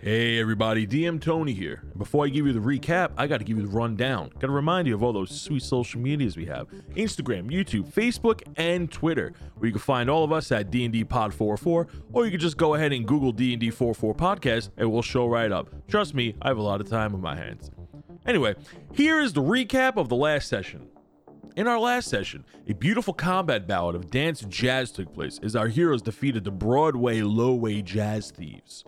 Hey everybody, DM Tony here. Before I give you the recap, I gotta give you the rundown. Gotta remind you of all those sweet social medias we have. Instagram, YouTube, Facebook, and Twitter, where you can find all of us at D&D Pod 404, or you can just go ahead and Google D&D 404 podcast and we'll show right up. Trust me, I have a lot of time on my hands. Anyway, here is the recap of the last session. In our last session, a beautiful combat ballad of dance and jazz took place as our heroes defeated the Broadway low-way jazz thieves.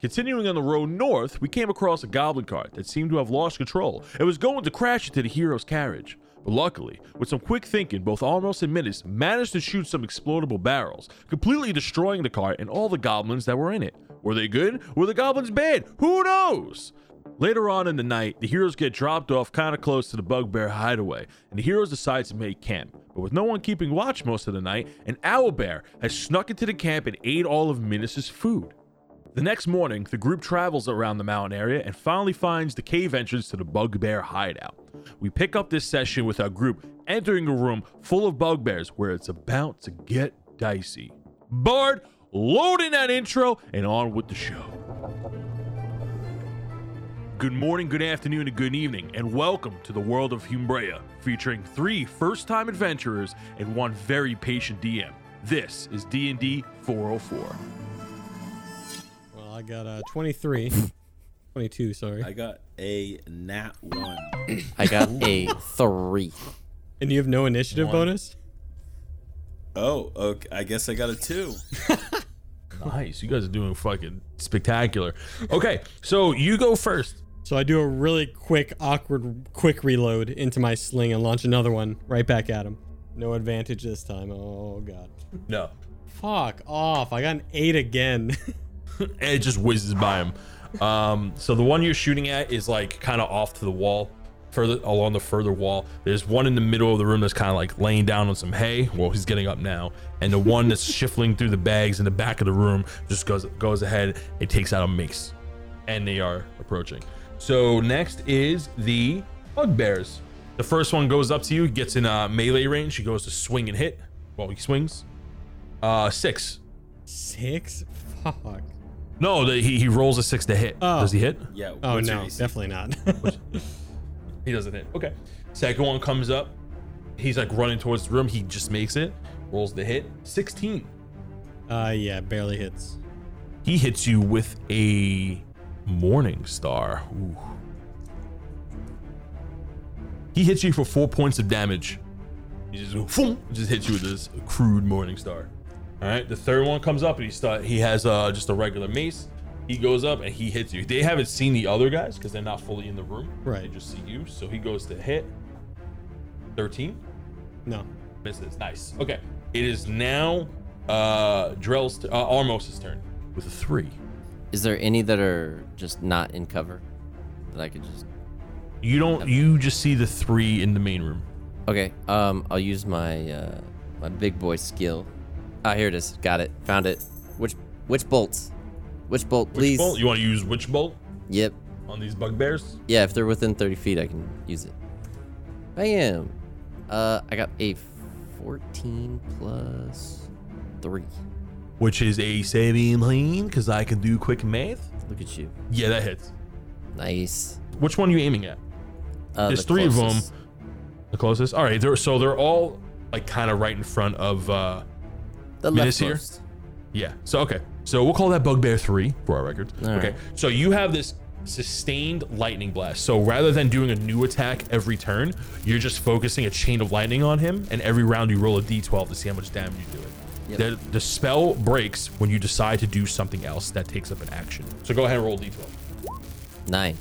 Continuing on the road north, we came across a goblin cart that seemed to have lost control and was going to crash into the hero's carriage. But luckily, with some quick thinking, both Armos and Menace managed to shoot some explodable barrels, completely destroying the cart and all the goblins that were in it. Were they good? Were the goblins bad? Who knows? Later on in the night, the heroes get dropped off kind of close to the bugbear hideaway, and the heroes decide to make camp. But with no one keeping watch most of the night, an owlbear has snuck into the camp and ate all of Menace's food. The next morning, the group travels around the mountain area and finally finds the cave entrance to the bugbear hideout. We pick up this session with our group entering a room full of bugbears where it's about to get dicey. Bard, load in that intro and on with the show. Good morning, good afternoon, and good evening, and welcome to the world of Humbria, featuring 3 first-time adventurers and 1 very patient DM. This is D&D 404. I got 22, sorry. I got a nat 1. I got a 3. And you have no initiative bonus? Oh, okay. I guess I got a 2. Nice. You guys are doing fucking spectacular. Okay, so you go first. So I do a really quick reload into my sling and launch another one right back at him. No advantage this time. Oh, God. No. Fuck off. I got an 8 again. It just whizzes by him. So the one you're shooting at is like kind of off to the wall, along the further wall. There's one in the middle of the room that's kind of like laying down on some hay. Well, he's getting up now. And the one that's shuffling through the bags in the back of the room just goes ahead. It takes out a mace, and they are approaching. So next is the bugbears. The first one goes up to you, gets in melee range. He goes to swing and hit. Well, he swings. 6. 6? Fuck. No, he rolls a 6 to hit. Oh. Does he hit? Yeah. Oh, no, definitely not. He doesn't hit. Okay. Second one comes up. He's like running towards the room. He just makes it. Rolls the hit. 16. Yeah, barely hits. He hits you with a Morning Star. Ooh. He hits you for 4 points of damage. He just hits you with this crude Morning Star. All right, the third one comes up and he has just a regular mace. He goes up and he hits you. They haven't seen the other guys because they're not fully in the room. Right. They just see you. So he goes to hit. 13? No. Misses. Nice. Okay. It is now Drell's Armos' turn with a 3. Is there any that are just not in cover that I could just... You don't... You just see the 3 in the main room. Okay. I'll use my my big boy skill. Ah, here it is. Got it. Found it. Which bolts? Which bolt, please? Which bolt? You want to use which bolt? Yep. On these bugbears? Yeah, if they're within 30 feet, I can use it. Bam. I got a 14 plus 3. Which is a 17, because I can do quick math. Look at you. Yeah, that hits. Nice. Which one are you aiming at? There's the 3 closest. Of them. The closest? All right. They're all like kind of right in front of... The left here? Yeah. So, okay. So we'll call that Bugbear 3 for our records. All okay. Right. So you have this sustained lightning blast. So rather than doing a new attack every turn, you're just focusing a chain of lightning on him. And every round you roll a D12 to see how much damage you do it. Yep. The spell breaks when you decide to do something else that takes up an action. So go ahead and roll D12. 9.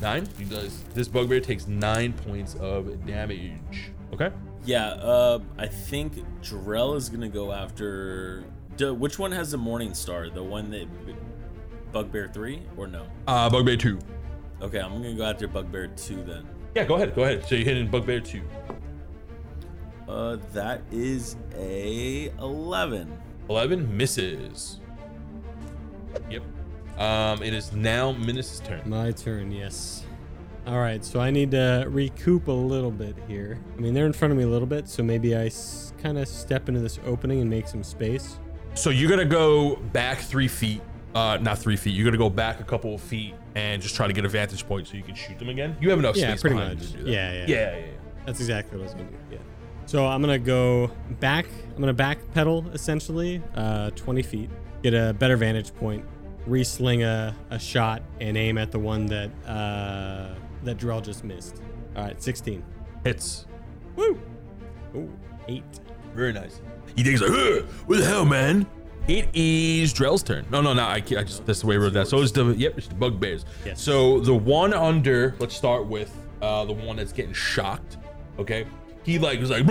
9? He does. This Bugbear takes 9 points of damage. Okay. Yeah, I think Drell is going to go after... Which one has the Morning Star? The one that... Bugbear 3 or no? Bugbear 2. Okay, I'm going to go after Bugbear 2 then. Yeah, go ahead. So you're hitting Bugbear 2. That is a 11. 11 misses. Yep. It is now Menace's turn. My turn, yes. All right, so I need to recoup a little bit here. I mean, they're in front of me a little bit, so maybe I kind of step into this opening and make some space. So you're going to go back 3 feet Not 3 feet. You're gonna go back a couple of feet and just try to get a vantage point so you can shoot them again. You have enough space pretty behind much. You to do that. Yeah. That's exactly what I was gonna do. Yeah. So I'm gonna go back. I'm gonna backpedal essentially 20 feet, get a better vantage point, re-sling a shot and aim at the one that that Drell just missed. All right, 16 hits. Woo! Ooh, 8. Very nice. He digs like, what the hell, man? It is Drell's turn. No, I just, that's the way we wrote that. So it's it's the bugbears. Yes. So the one under, let's start with the one that's getting shocked. Okay. He was like,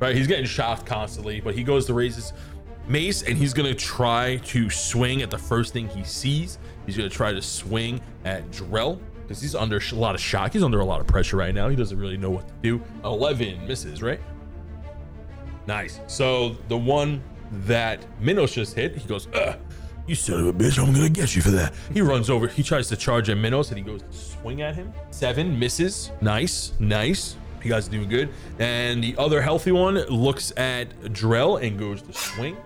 right, he's getting shocked constantly, but he goes to raise his mace and he's gonna try to swing at the first thing he sees. He's gonna try to swing at Drell because he's under a lot of shock. He's under a lot of pressure right now. He doesn't really know what to do. 11 misses, right? Nice. So the one that Minos just hit, he goes, you son of a bitch, I'm gonna get you for that. He runs over, he tries to charge at Minos and he goes to swing at him. 7 misses. Nice. You guys are doing good. And the other healthy one looks at Drell and goes to swing.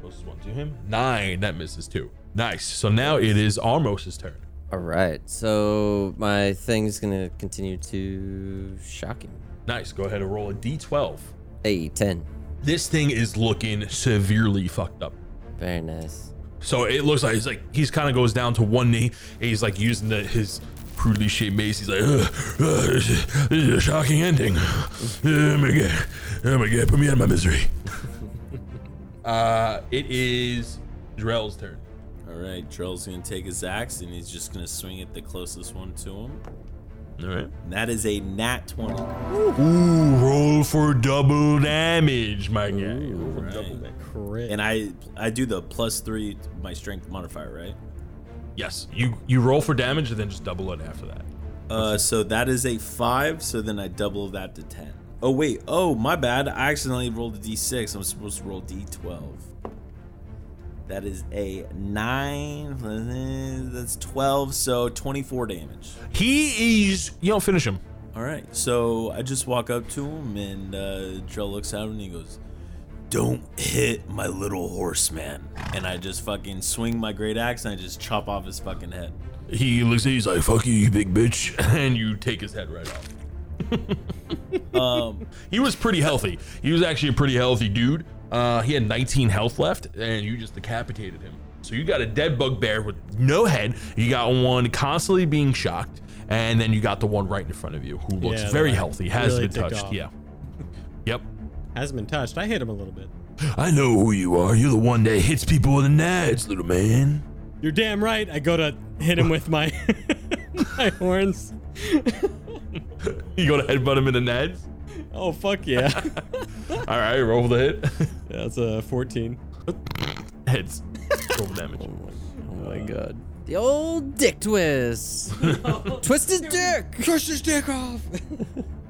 Closest one to him. 9, that misses too. Nice. So now it is Armos' turn. All right, so my thing's gonna continue to shock him. Nice, go ahead and roll a D12. 10. This thing is looking severely fucked up. Very nice. So it looks like he's kind of goes down to one knee and he's like using his crudely shaped mace. He's like, this is a shocking ending. Oh my god, put me out of my misery. It is Drell's turn. All right, Drell's gonna take his axe and he's just gonna swing at the closest one to him. All right. And that is a nat 20. Ooh, roll for double damage, my guy. Roll for double damage. Crit. And I do the +3 to my strength modifier, right? Yes. You roll for damage and then just double it after that. So that is a 5. So then I double that to 10. Oh wait. Oh my bad. I accidentally rolled a D6. I'm supposed to roll D12. That is a 9, that's 12, so 24 damage. You don't finish him. All right, so I just walk up to him, and Drell looks at him, and he goes, don't hit my little horse, man. And I just fucking swing my great axe, and I just chop off his fucking head. He looks at you, he's like, fuck you, you big bitch. And you take his head right off. He was pretty healthy. He was actually a pretty healthy dude. He had 19 health left, and you just decapitated him. So you got a dead bugbear with no head. You got one constantly being shocked, and then you got the one right in front of you who looks very healthy, hasn't really been touched. Off. Yeah. Yep. Hasn't been touched. I hit him a little bit. I know who you are. You're the one that hits people with a nads, little man. You're damn right. I go to hit him with my my horns. You go to headbutt him in the nads? Oh, fuck yeah. All right, roll the hit. Yeah, that's a 14. Heads. Roll damage. Oh my god. The old dick twist. Twist his dick. Crush his dick off.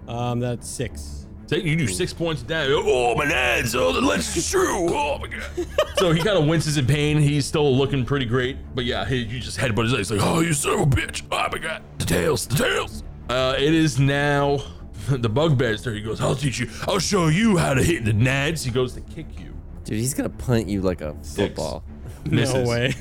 That's 6. So you do 6 points of damage. Oh, my nads. Oh, the lens is true. Oh, my god. So he kind of winces in pain. He's still looking pretty great. But yeah, you just headbutt his legs. Like, oh, you son of a bitch. Oh, my god. The tails. It is now... The bugbear's there. He goes, I'll teach you. I'll show you how to hit the nads. He goes to kick you. Dude, he's going to punt you like a 6. Football. Misses. No way.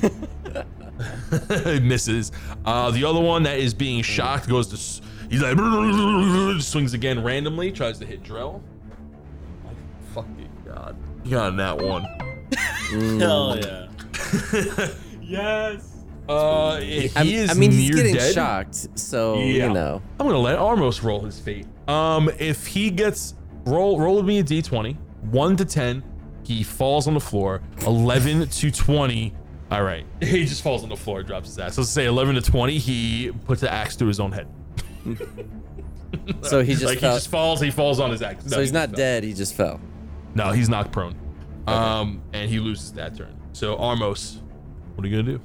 It misses. The other one that is being shocked goes to... He's like... Swings again randomly. Tries to hit Drell. Oh, fucking god. He got in that one. Hell yeah. Yes. He's getting dead. Shocked, so yeah. You know. I'm gonna let Armos roll his fate. If he gets roll with me a d20, 1 to 10, he falls on the floor. 11 to 20, all right, he just falls on the floor, drops his axe. Let's say 11 to 20, he puts the axe to his own head. So he just falls on his axe. No, so he's not dead. He just fell. No, he's knocked prone. Okay. And he loses that turn. So Armos, what are you gonna do?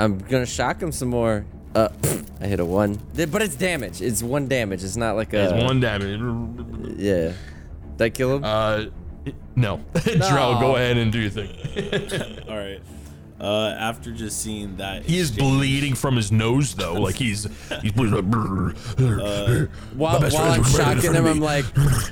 I'm gonna shock him some more. I hit a 1, but it's damage. It's 1 damage. It's not like a. It's 1 damage. Yeah. Did I kill him? No. Drell, go ahead and do your thing. All right. After just seeing that, he is bleeding from his nose though. Like he's bleeding. While I'm shocking him, I'm like,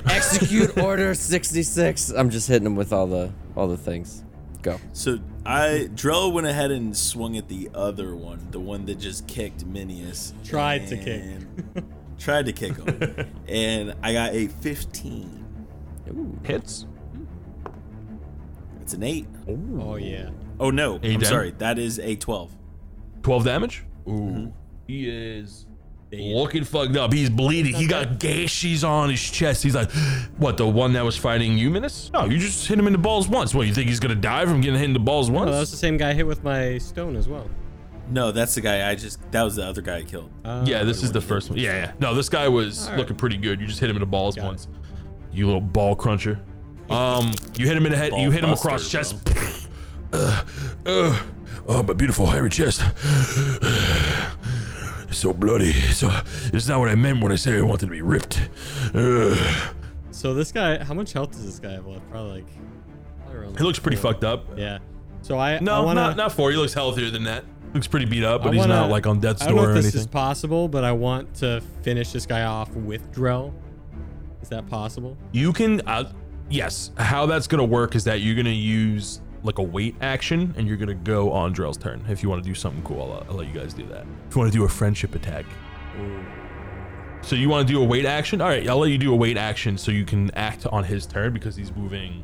execute order 66. I'm just hitting him with all the all the things. Go. So Drell went ahead and swung at the other one, the one that just kicked Minius. Tried to kick him. And I got a 15. Ooh. Hits. It's an 8. Ooh. Oh, yeah. Oh, no. I'm sorry. That is a 12. 12 damage? Ooh. Mm-hmm. He is looking fucked up. He's bleeding. He got gashes on his chest. He's like, what, the one that was fighting you, Menace? No, you just hit him in the balls once. What, you think he's going to die from getting hit in the balls once? No, that was the same guy I hit with my stone as well. No, that's the guy that was the other guy I killed. Yeah, this is the first one. Yeah. No, this guy was looking pretty good. You just hit him in the balls once. You little ball cruncher. You hit him in the head. You hit him across chest. Oh, my beautiful hairy chest. It's so bloody. So it's not what I meant when I said I wanted to be ripped. So this guy, how much health does this guy have left? Probably he looks pretty fucked up. Yeah. So not 4. He looks healthier than that. Looks pretty beat up, but he's not like on death's door or anything. I don't know if this is possible, but I want to finish this guy off with Drell. Is that possible? You can, yes. How that's gonna work is that you're gonna use like a wait action, and you're gonna go on Drell's turn. If you want to do something cool, I'll let you guys do that. If you want to do a friendship attack. Ooh. So you want to do a wait action? All right, I'll let you do a wait action so you can act on his turn because he's moving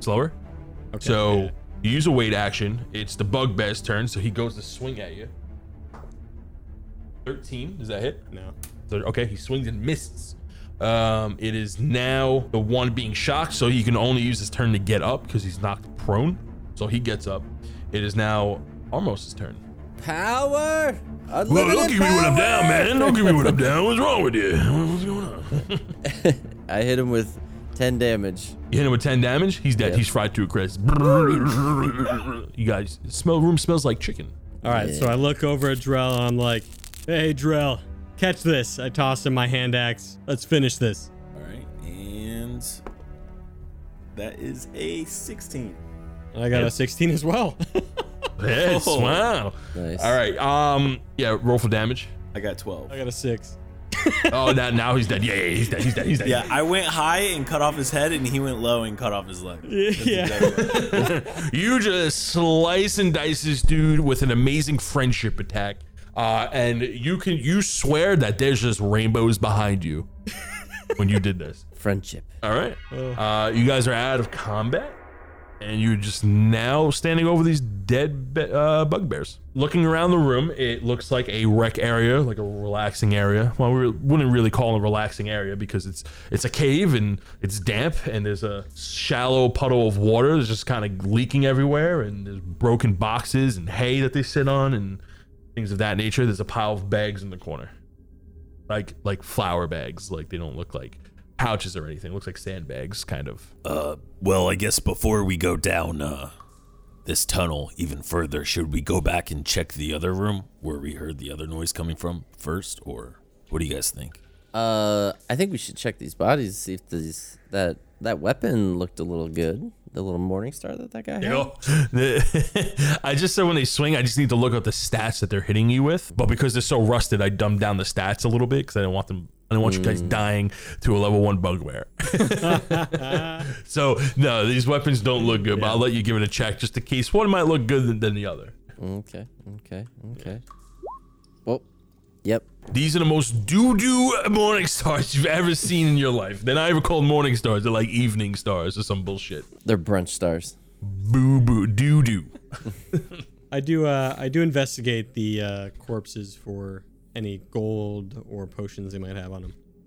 slower. Okay. So you use a wait action. It's the bugbear's turn, so he goes to swing at you. 13, does that hit? No. Okay, he swings and misses. It is now the one being shocked, so he can only use his turn to get up because he's knocked prone. So he gets up. It is now Armos' turn. Power! Well, don't give me when I'm down, man. Don't give me when I'm down. What's wrong with you? What's going on? I hit him with 10 damage. You hit him with 10 damage? He's dead. Yep. He's fried to a crisp. You guys, room smells like chicken. All right, so I look over at Drell and I'm like, hey, Drell. Catch this. I toss him my hand axe. Let's finish this. All right. And that is a 16. I got a 16 as well. Yes. Oh, wow. Nice. All right. Yeah, roll for damage. I got 12. I got a 6. Oh, now he's dead. Yeah, he's dead. Yeah, I went high and cut off his head, and he went low and cut off his leg. Yeah. You just slice and dice this dude with an amazing friendship attack. And you swear that there's just rainbows behind you when you did this. Friendship. All right. You guys are out of combat, and you're just now standing over these dead bugbears. Looking around the room, it looks like a rec area, like a relaxing area. Well, we wouldn't really call it a relaxing area because it's a cave and it's damp, and there's a shallow puddle of water that's just kind of leaking everywhere, and there's broken boxes and hay that they sit on and things of that nature. There's a pile of bags in the corner, like flour bags. Like, they don't look like pouches or anything. It looks like sandbags, kind of. Well, I guess before we go down this tunnel even further, should we go back and check the other room where we heard the other noise coming from first, or what do you guys think? I think we should check these bodies, see if that weapon looked a little good. The little Morningstar that guy had. I just said when they swing, I just need to look up the stats that they're hitting you with. But because they're so rusted, I dumbed down the stats a little bit because I don't want you guys dying to a level 1 bugbear. So no, these weapons don't look good. But I'll let you give it a check just in case one might look good than the other. Okay. Well, yep. These are the most doo-doo morning stars you've ever seen in your life. They're not even called morning stars. They're like evening stars or some bullshit. They're brunch stars. Boo-boo. Doo-doo. I do investigate the corpses for any gold or potions they might have on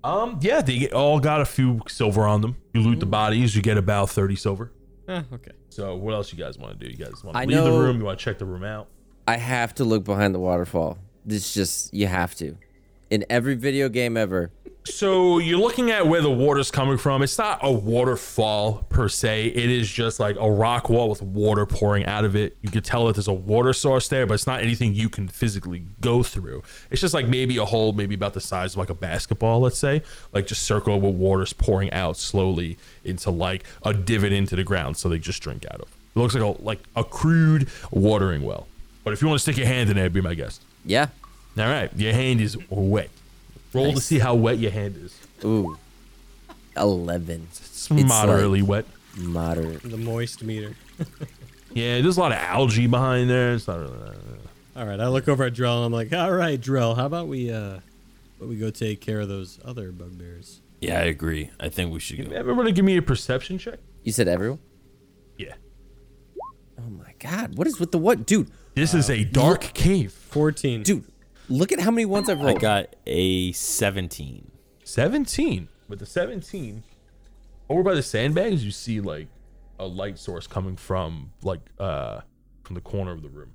them. Yeah, they all got a few silver on them. You loot the bodies, you get about 30 silver. Okay. So what else you guys want to do? You guys want to leave the room? You want to check the room out? I have to look behind the waterfall. It's just, you have to. In every video game ever. So you're looking at where the water's coming from. It's not a waterfall per se. It is just like a rock wall with water pouring out of it. You can tell that there's a water source there, but it's not anything you can physically go through. It's just like maybe a hole, maybe about the size of like a basketball, let's say. Like just circle where water's pouring out slowly into like a divot into the ground, so they just drink out of. It looks like a crude watering well. But if you want to stick your hand in there, it'd be my guess. Yeah. All right, your hand is wet. Roll to see how wet your hand is. Ooh, 11. It's moderately wet. Moderate. The moist meter. Yeah, there's a lot of algae behind there. It's not really that. All right, I look over at Drell and I'm like, all right, Drell, how about we go take care of those other bugbears? Yeah, I agree. I think we should go. Everybody give me a perception check. You said everyone? Yeah. Oh, my God. What is with the what? Dude. This is a dark cave. 14. Dude, look at how many ones I've rolled. I got a 17. 17? With the 17, over by the sandbags, you see, like, a light source coming from, like, from the corner of the room.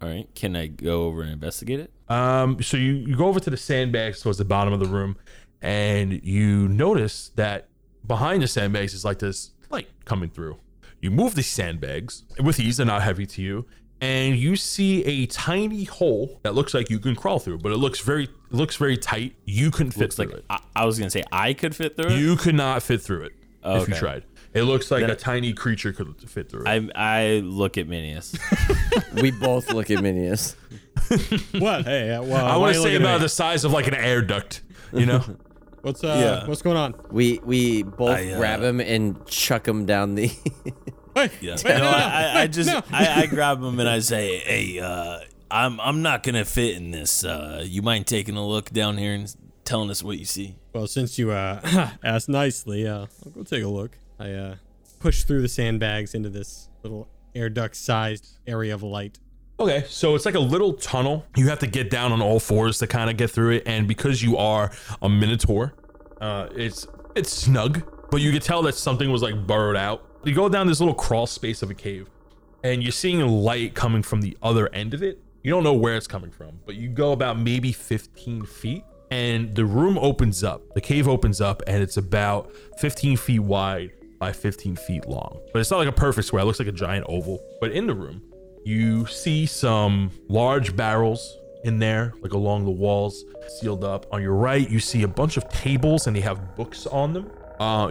All right. Can I go over and investigate it? So you go over to the sandbags towards the bottom of the room, and you notice that behind the sandbags is like this light coming through. You move the sandbags with ease. They're not heavy to you. And you see a tiny hole that looks like you can crawl through, but it looks very tight. You couldn't fit through it. I was going to say I could fit through it. You could not fit through it if you tried. It looks like a tiny creature could fit through it. I look at Minius. We both look at Minius. What? Hey, well, I want to say about the size of like an air duct, you know? What's going on? We both grab him and chuck him down the... I grab him and I say, hey, I'm not going to fit in this. You mind taking a look down here and telling us what you see? Well, since you asked nicely, I'll go take a look. I push through the sandbags into this little air duct-sized area of light. Okay, so it's like a little tunnel. You have to get down on all fours to kind of get through it, and because you are a minotaur, it's snug, but you could tell that something was like burrowed out. You go down this little crawl space of a cave, and you're seeing light coming from the other end of it. You don't know where it's coming from, but you go about maybe 15 feet. And the room opens up, the cave opens up, and it's about 15 feet wide by 15 feet long. But it's not like a perfect square, it looks like a giant oval. But in the room, you see some large barrels in there, like along the walls, sealed up. On your right, you see a bunch of tables and they have books on them.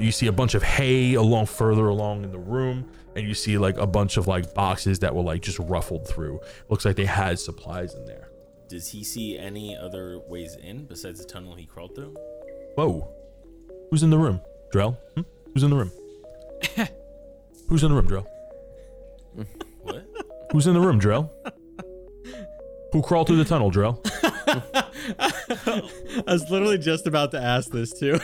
You see a bunch of hay further along in the room, and you see like a bunch of like boxes that were like just ruffled through. It looks like they had supplies in there. Does he see any other ways in besides the tunnel he crawled through? Whoa. Who's in the room, Drell? Who's in the room? Who's in the room, Drell? What? Who's in the room, Drell? Who crawled through the tunnel, Drell? I was literally just about to ask this too.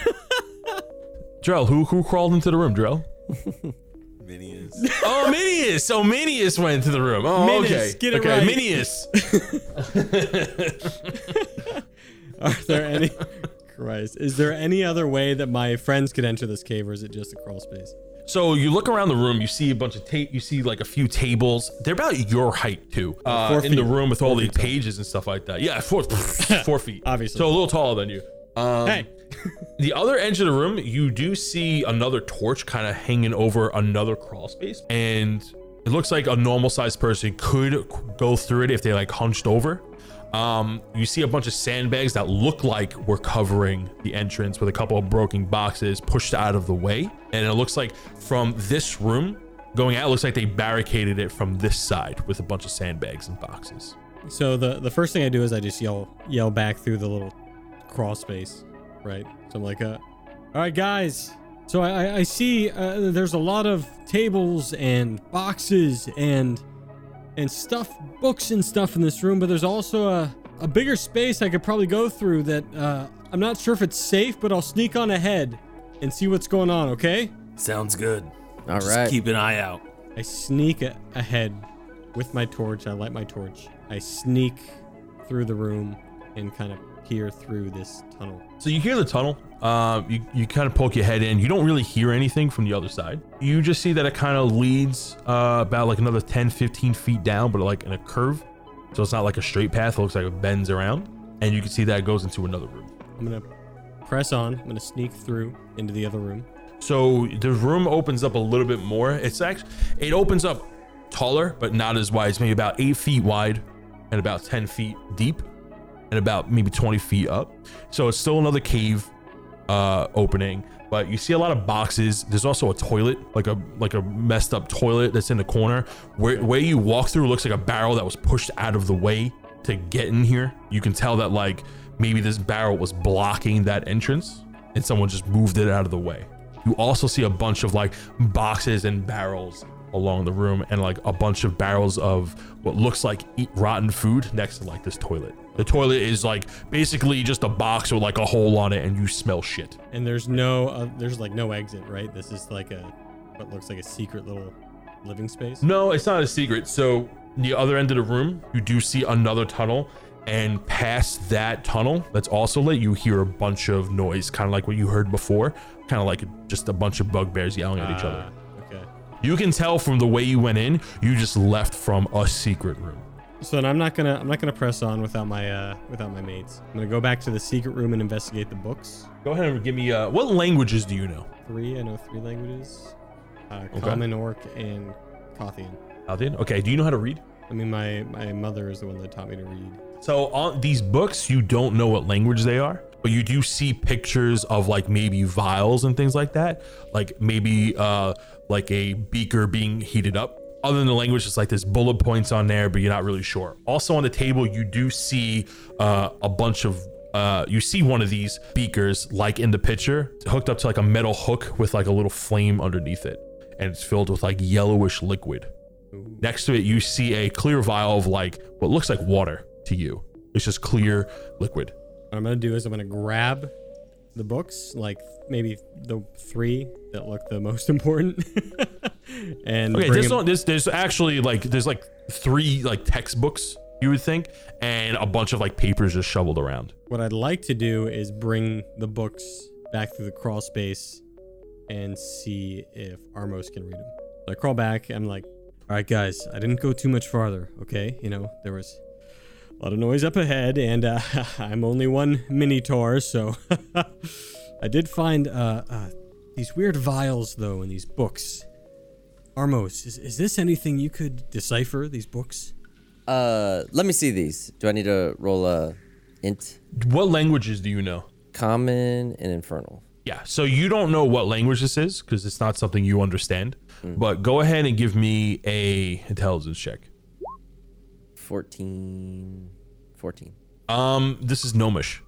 Drell, who crawled into the room, Drell? Minius. Oh, Minius. So Minius went into the room. Oh, Minius, okay. Get it right. Minius. Is there any other way that my friends could enter this cave, or is it just a crawl space? So you look around the room, you see a bunch of tape, you see like a few tables. They're about your height too. In the room with all the pages and stuff like that. Yeah, 4 feet. Obviously. So a little taller than you. Hey. The other edge of the room, you do see another torch kind of hanging over another crawl space, and it looks like a normal sized person could go through it if they like hunched over. You see a bunch of sandbags that look like were covering the entrance with a couple of broken boxes pushed out of the way, and it looks like from this room going out, it looks like they barricaded it from this side with a bunch of sandbags and boxes. So the first thing I do is I just yell back through the little crawl space. Right. So I'm like, all right, guys. So I see there's a lot of tables and boxes and stuff, books and stuff in this room. But there's also a bigger space I could probably go through that I'm not sure if it's safe, but I'll sneak on ahead and see what's going on. OK, sounds good. All just right. Keep an eye out. I sneak ahead with my torch. I light my torch. I sneak through the room and kind of peer through this tunnel. So you hear the tunnel, you kind of poke your head in. You don't really hear anything from the other side. You just see that it kind of leads about like another 10-15 feet down, but like in a curve, so it's not like a straight path. It looks like it bends around, and you can see that it goes into another room. I'm gonna press on. I'm gonna sneak through into the other room. So the room opens up a little bit more. It's actually, it opens up taller but not as wide. It's maybe about 8 feet wide and about 10 feet deep, and about maybe 20 feet up. So it's still another cave opening, but you see a lot of boxes. There's also a toilet, like a messed up toilet that's in the corner. Where you walk through looks like a barrel that was pushed out of the way to get in here. You can tell that like maybe this barrel was blocking that entrance and someone just moved it out of the way. You also see a bunch of like boxes and barrels along the room, and like a bunch of barrels of what looks like rotten food next to like this toilet. The toilet is like basically just a box with like a hole on it, and you smell shit. And there's no, there's like no exit, right? This is like a, what looks like a secret little living space. No, it's not a secret. So the other end of the room, you do see another tunnel, and past that tunnel that's also lit, you hear a bunch of noise, kind of like what you heard before, kind of like just a bunch of bugbears yelling at each other. You can tell from the way you went in, you just left from a secret room. So then I'm not gonna press on without my mates. I'm gonna go back to the secret room and investigate the books. Go ahead and give me what languages do you know? Three. I know three languages. Common, Orc, and Kothian. Kothian? Okay. Do you know how to read? I mean, my mother is the one that taught me to read. So on these books, you don't know what language they are, but you do see pictures of like maybe vials and things like that. Like maybe like a beaker being heated up. Other than the language, it's like there's bullet points on there, but you're not really sure. Also on the table, you do see a bunch of, you see one of these beakers like in the picture, hooked up to like a metal hook with like a little flame underneath it. And it's filled with like yellowish liquid. Next to it, you see a clear vial of like what looks like water to you. It's just clear liquid. What I'm gonna do is I'm gonna grab the books, like maybe the three that look the most important. And okay, there's actually like there's like three like textbooks, you would think, and a bunch of like papers just shoveled around. What I'd like to do is bring the books back through the crawl space and see if Armos can read them. So I crawl back. I'm like, all right, guys, I didn't go too much farther. Okay, you know there was a lot of noise up ahead, and I'm only one minotaur, so I did find these weird vials, though, in these books. Armos, is this anything you could decipher, these books? Let me see these. Do I need to roll a int? What languages do you know? Common and Infernal. Yeah, so you don't know what language this is, because it's not something you understand, but go ahead and give me a intelligence check. 14. This is Gnomish.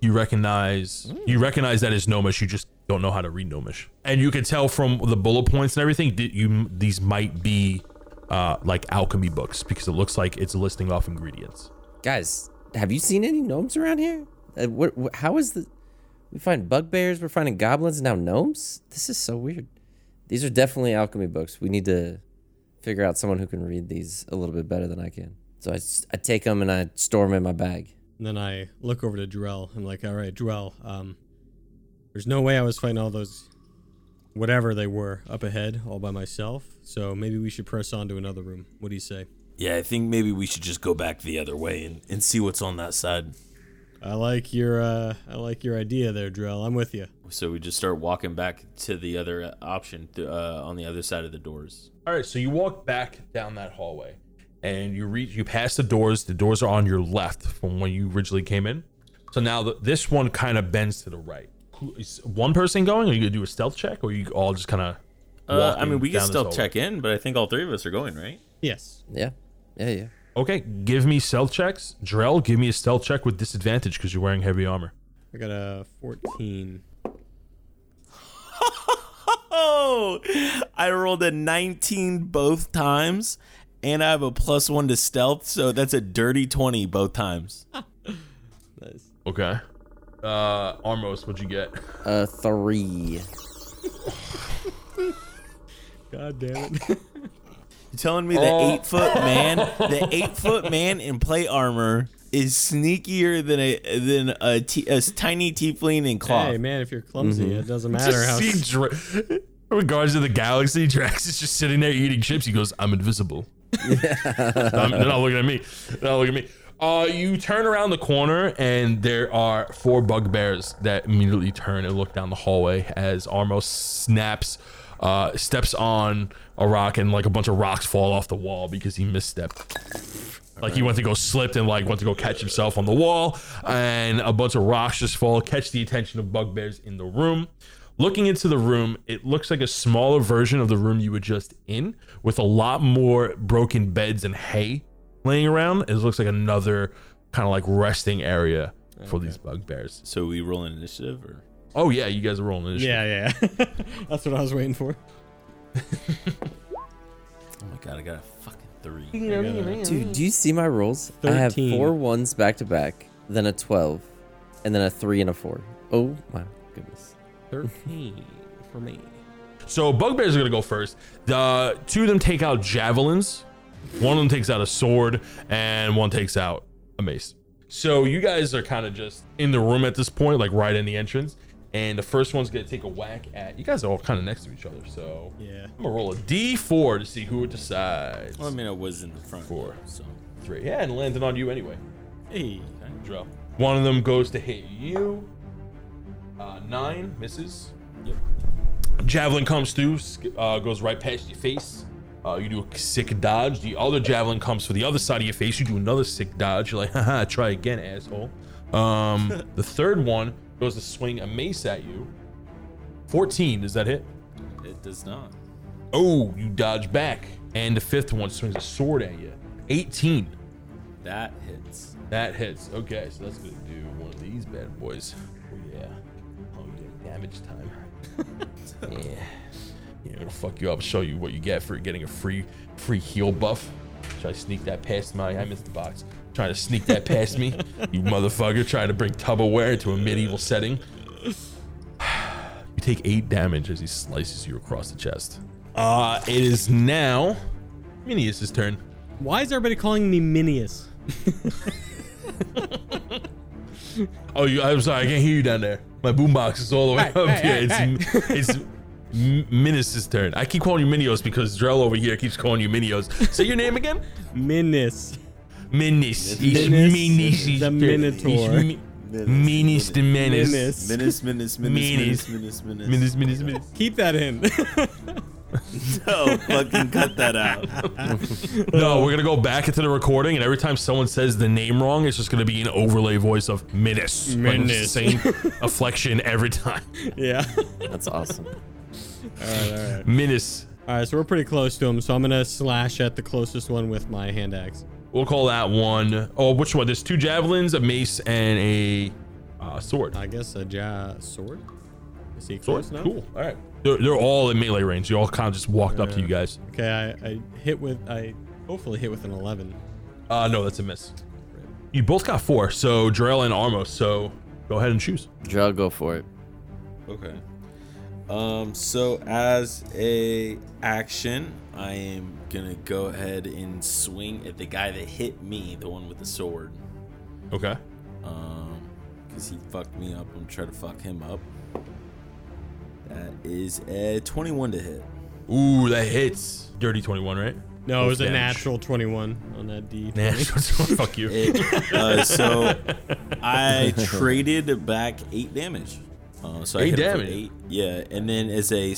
You recognize that as Gnomish. You just don't know how to read Gnomish, and you can tell from the bullet points and everything that these might be like alchemy books, because it looks like it's listing off ingredients. Guys, have you seen any gnomes around here? How is the? We find bugbears, we're finding goblins, and now gnomes. This is so weird. These are definitely alchemy books. We need to figure out someone who can read these a little bit better than I can. So I take them and I store them in my bag. And then I look over to Drell. I'm like, all right, Drell, there's no way I was fighting all those, whatever they were, up ahead all by myself. So maybe we should press on to another room. What do you say? Yeah, I think maybe we should just go back the other way and see what's on that side. I like your idea there, Drell. I'm with you. So we just start walking back to the other option on the other side of the doors. All right, so you walk back down that hallway, and you pass the doors. The doors are on your left from when you originally came in. So now this one kind of bends to the right. Is one person going, or you gonna do a stealth check, or you all just kind of? I mean, we can stealth check in, but I think all three of us are going, right? Yes. Yeah. Okay, give me stealth checks. Drell, give me a stealth check with disadvantage because you're wearing heavy armor. I got a 14. I rolled a 19 both times, and I have a +1 to stealth, so that's a dirty 20 both times. Nice. Okay. Armos, what'd you get? A 3. God damn it. You're telling me the 8-foot man, in plate armor is sneakier than a tiny tiefling in cloth? Hey man, if you're clumsy, it doesn't matter just how. In regards to the galaxy, Drax is just sitting there eating chips. He goes, "I'm invisible." Yeah. They're not looking at me. You turn around the corner, and there are 4 bugbears that immediately turn and look down the hallway as Armos steps on a rock, and like a bunch of rocks fall off the wall because he misstepped. Like he went to go catch himself on the wall, and a bunch of rocks just fall, catch the attention of bugbears in the room. Looking into the room, it looks like a smaller version of the room you were just in, with a lot more broken beds and hay laying around. It looks like another kind of like resting area for these bugbears. So we roll an initiative, or? Oh, yeah, you guys are rolling initiative. Yeah. That's what I was waiting for. Oh, my God, I got a fucking 3. Dude, do you see my rolls? 13. I have 4 ones back to back, then a 12, and then a 3 and a 4. Oh, my goodness. 13 for me. So bugbears are going to go first. The two of them take out javelins. One of them takes out a sword, and one takes out a mace. So you guys are kind of just in the room at this point, like right in the entrance. And the first one's going to take a whack at... You guys are all kind of next to each other, so... Yeah. I'm going to roll a D4 to see who it decides. Well, I mean, I was in the front. 4, 3. Yeah, and landed on you anyway. Hey. Drell. One of them goes to hit you. 9, misses. Yep. Javelin comes through, goes right past your face. You do a sick dodge. The other javelin comes for the other side of your face. You do another sick dodge. You're like, haha, try again, asshole. The third one goes to swing a mace at you. 14, does that hit? It does not. Oh, you dodge back. And the fifth one swings a sword at you. 18. That hits. That hits. Okay, so that's going to do one of these bad boys. Oh, yeah. Oh, yeah. Damage time. Yeah. Yeah, I'm gonna fuck you up. Show you what you get for getting a free heal buff. Try to sneak that past my... I missed the box. Trying to sneak that past me. You motherfucker. Trying to bring Tupperware into a medieval setting. You take 8 damage as he slices you across the chest. It is now Minius' turn. Why is everybody calling me Minius? Oh, I'm sorry. I can't hear you down there. My boombox is all the way up here. It's Menace's turn. I keep calling you Minios because Drell over here keeps calling you Minios. Say your name again. Menace. Menace. Menace. The Minotaur. Menace the Menace. Menace. Keep that in. No, fucking cut that out. No, we're going to go back into the recording, and every time someone says the name wrong, it's just going to be an overlay voice of Menace. Menace. Like, same afflection every time. Yeah. That's awesome. All right. Menace. All right, so we're pretty close to him, so I'm going to slash at the closest one with my hand axe. We'll call that one. Oh, which one? There's 2 javelins, a mace, and a sword. I guess a sword? Is he close now? Cool. All right. They're all in melee range. You all kind of just walked up to you guys. Okay, I hopefully hit with an 11. No, that's a miss. You both got 4, so Drell and Armos, so go ahead and choose. Drell, go for it. Okay. So as a action, I am gonna go ahead and swing at the guy that hit me, the one with the sword. Okay. Because he fucked me up. I'm trying to fuck him up. That is a 21 to hit. Ooh, that hits. Dirty 21, right? No, it was a natural 21 on that D. Natural 21. Fuck you. So I traded back 8 damage. So 8 damage? 8. Yeah, and then as a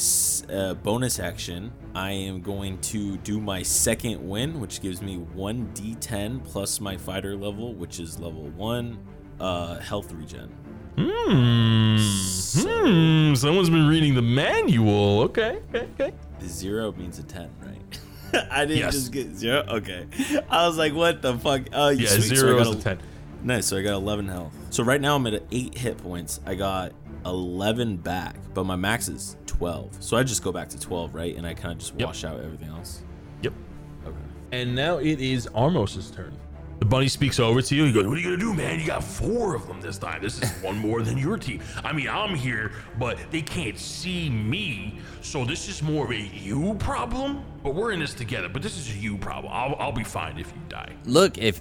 bonus action, I am going to do my second win, which gives me 1d10 plus my fighter level, which is level 1, health regen. Someone's been reading the manual. Okay. The 0 means a 10, right? I didn't just get 0. Okay. I was like, what the fuck? Oh, yeah, sweet. 0 is a 10. Nice. So I got 11 health. So right now I'm at 8 hit points. I got 11 back, but my max is 12. So I just go back to 12, right? And I kind of just wash out everything else. Yep. Okay. And now it is Armos' turn. The bunny speaks over to you. He goes, what are you going to do, man? You got 4 of them this time. This is 1 more than your team. I mean, I'm here, but they can't see me. So this is more of a you problem. But we're in this together. But this is a you problem. I'll be fine if you die. Look, if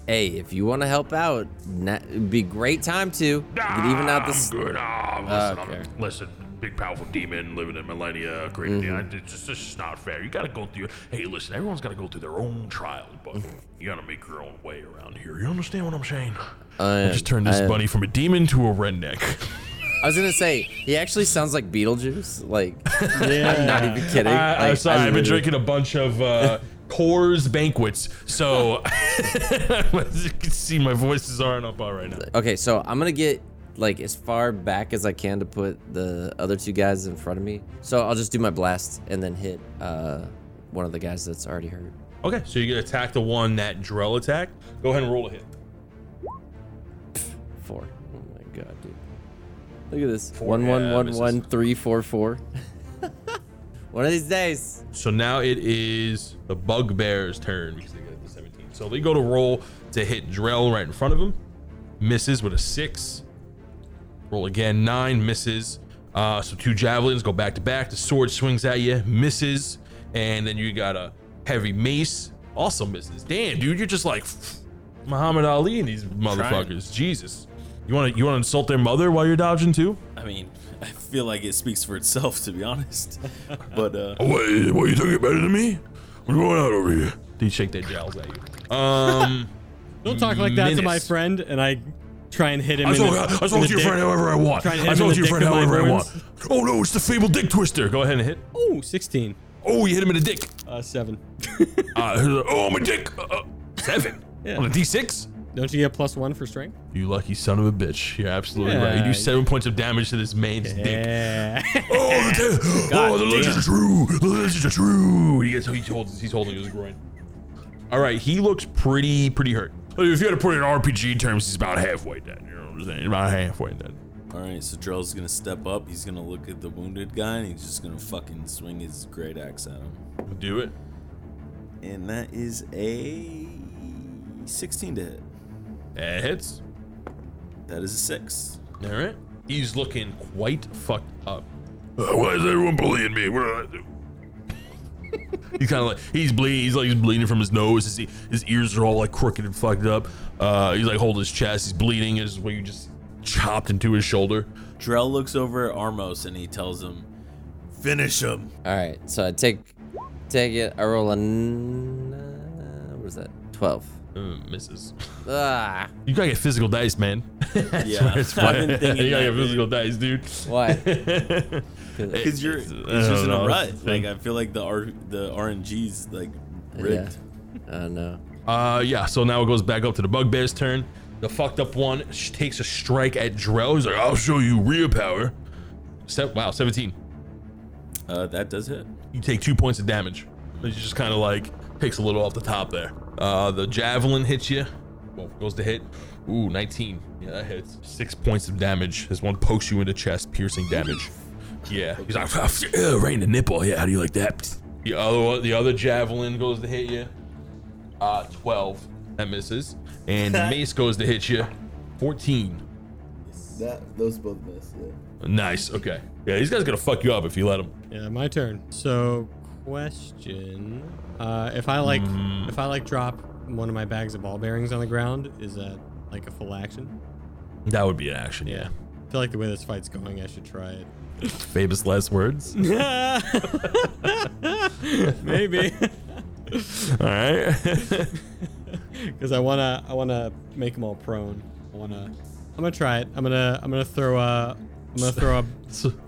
you want to help out, it'd be great time to. Even out this. I'm good. Listen, big powerful demon living in millennia. Great. Mm-hmm. It's just not fair. You got to go through. Hey, listen, everyone's got to go through their own trials, but you got to make your own way around here. You understand what I'm saying? I just turned this bunny from a demon to a redneck. I was going to say, he actually sounds like Beetlejuice. Like, I'm not even kidding. I'm sorry. I've been drinking a bunch of Coors banquets, so as you can see, my voices aren't up all right now. Okay, so I'm going to get like as far back as I can to put the other 2 guys in front of me. So I'll just do my blast and then hit one of the guys that's already hurt. Okay, so you can attack the one that Drell attacked. Go ahead and roll a hit. 4. Oh my god, dude. Look at this. 1111344. One of these days. So now it is the bugbear's turn because they get the 17. So they go to roll to hit Drell right in front of him. Misses with a 6. Roll again, 9, misses. So 2 javelins go back to back. The sword swings at you, misses. And then you got a heavy mace, also misses. Damn, dude, you're just like Muhammad Ali and these motherfuckers. Jesus. You want to insult their mother while you're dodging too? I mean, I feel like it speaks for itself, to be honest. But what you talking better than me? What's going on over here? They shake their jowls at you. Don't talk like that to my friend, and I try and hit him. I talk to your friend however I want. I talk to your friend however I want. Oh no, it's the fabled dick twister. Go ahead and hit. Oh, 16. Oh, you hit him in the dick. 7. I'm a dick. 7. Yeah. On a D6. Don't you get +1 for strength? You lucky son of a bitch. You're absolutely right. You do 7 points of damage to this man's dick. The legends are true. The legends are true. He's holding his groin. All right, he looks pretty hurt. If you had to put it in RPG terms, he's about halfway dead. You know what I'm saying? About halfway dead. All right, so Drell's going to step up. He's going to look at the wounded guy, and he's just going to fucking swing his great axe at him. Do it. And that is a 16 to hit. That hits. That is a 6. All right. He's looking quite fucked up. Why is everyone bullying me? What do I do? He's kind of like, he's bleeding. He's like, he's bleeding from his nose. His ears are all like crooked and fucked up. He's like holding his chest. He's bleeding. Is where you just chopped into his shoulder. Drell looks over at Armos and he tells him, "Finish him." All right. So I take it. I roll a 12. Misses. You gotta get physical dice, man. Yeah, you gotta get physical dice, dude. Why? Because you're just in a rut. Like I feel like the RNG's like rigged. Yeah. No. Yeah. So now it goes back up to the bugbear's turn. The fucked up one takes a strike at Drell. He's like, "I'll show you real power." 17. That does hit. You take 2 points of damage. It just kind of like picks a little off the top there. The javelin hits you. Well, goes to hit. Ooh, 19. Yeah, that hits. 6 points of damage. This one pokes you in the chest, piercing damage. Yeah. He's like, right in the nipple. Yeah, how do you like that? The other javelin goes to hit you. 12. That misses. And the mace goes to hit you. 14. Those both miss, yeah. Nice, okay. Yeah, these guys are gonna fuck you up if you let them. Yeah, my turn. So, question. If I drop one of my bags of ball bearings on the ground, is that like a full action? That would be an action, yeah. I feel like the way this fight's going, I should try it. Famous last words? Maybe. All right. Because I wanna make them all prone. I'm gonna try it. I'm gonna throw a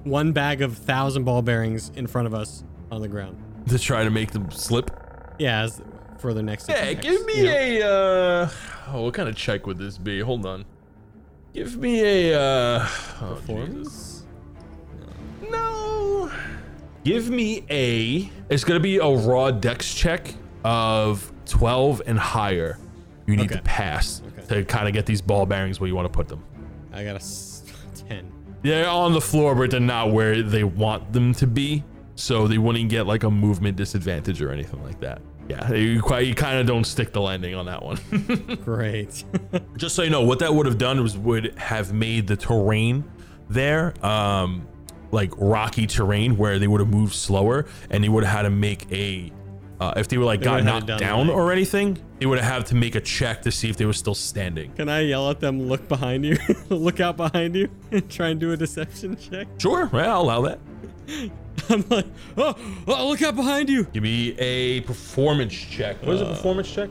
one bag of 1,000 ball bearings in front of us on the ground. To try to make them slip? Yeah, for the next attack. Yeah, give me what kind of check would this be? Hold on. Give me a performance? No. Give me it's gonna be a raw dex check of 12 and higher. You need to pass to kind of get these ball bearings where you want to put them. I got a 10. They're on the floor, but they're not where they want them to be. So they wouldn't get like a movement disadvantage or anything like that. Yeah, you kind of don't stick the landing on that one. Great. Just so you know, what that would have done was would have made the terrain there like rocky terrain where they would have moved slower, and they would have had to make if they were like got knocked down or anything, they would have had to make a check to see if they were still standing. Can I yell at them, look behind you, look out behind you, and try and do a deception check? Sure, yeah, I'll allow that. I'm like, oh, look out behind you. Give me a performance check. What is a performance check?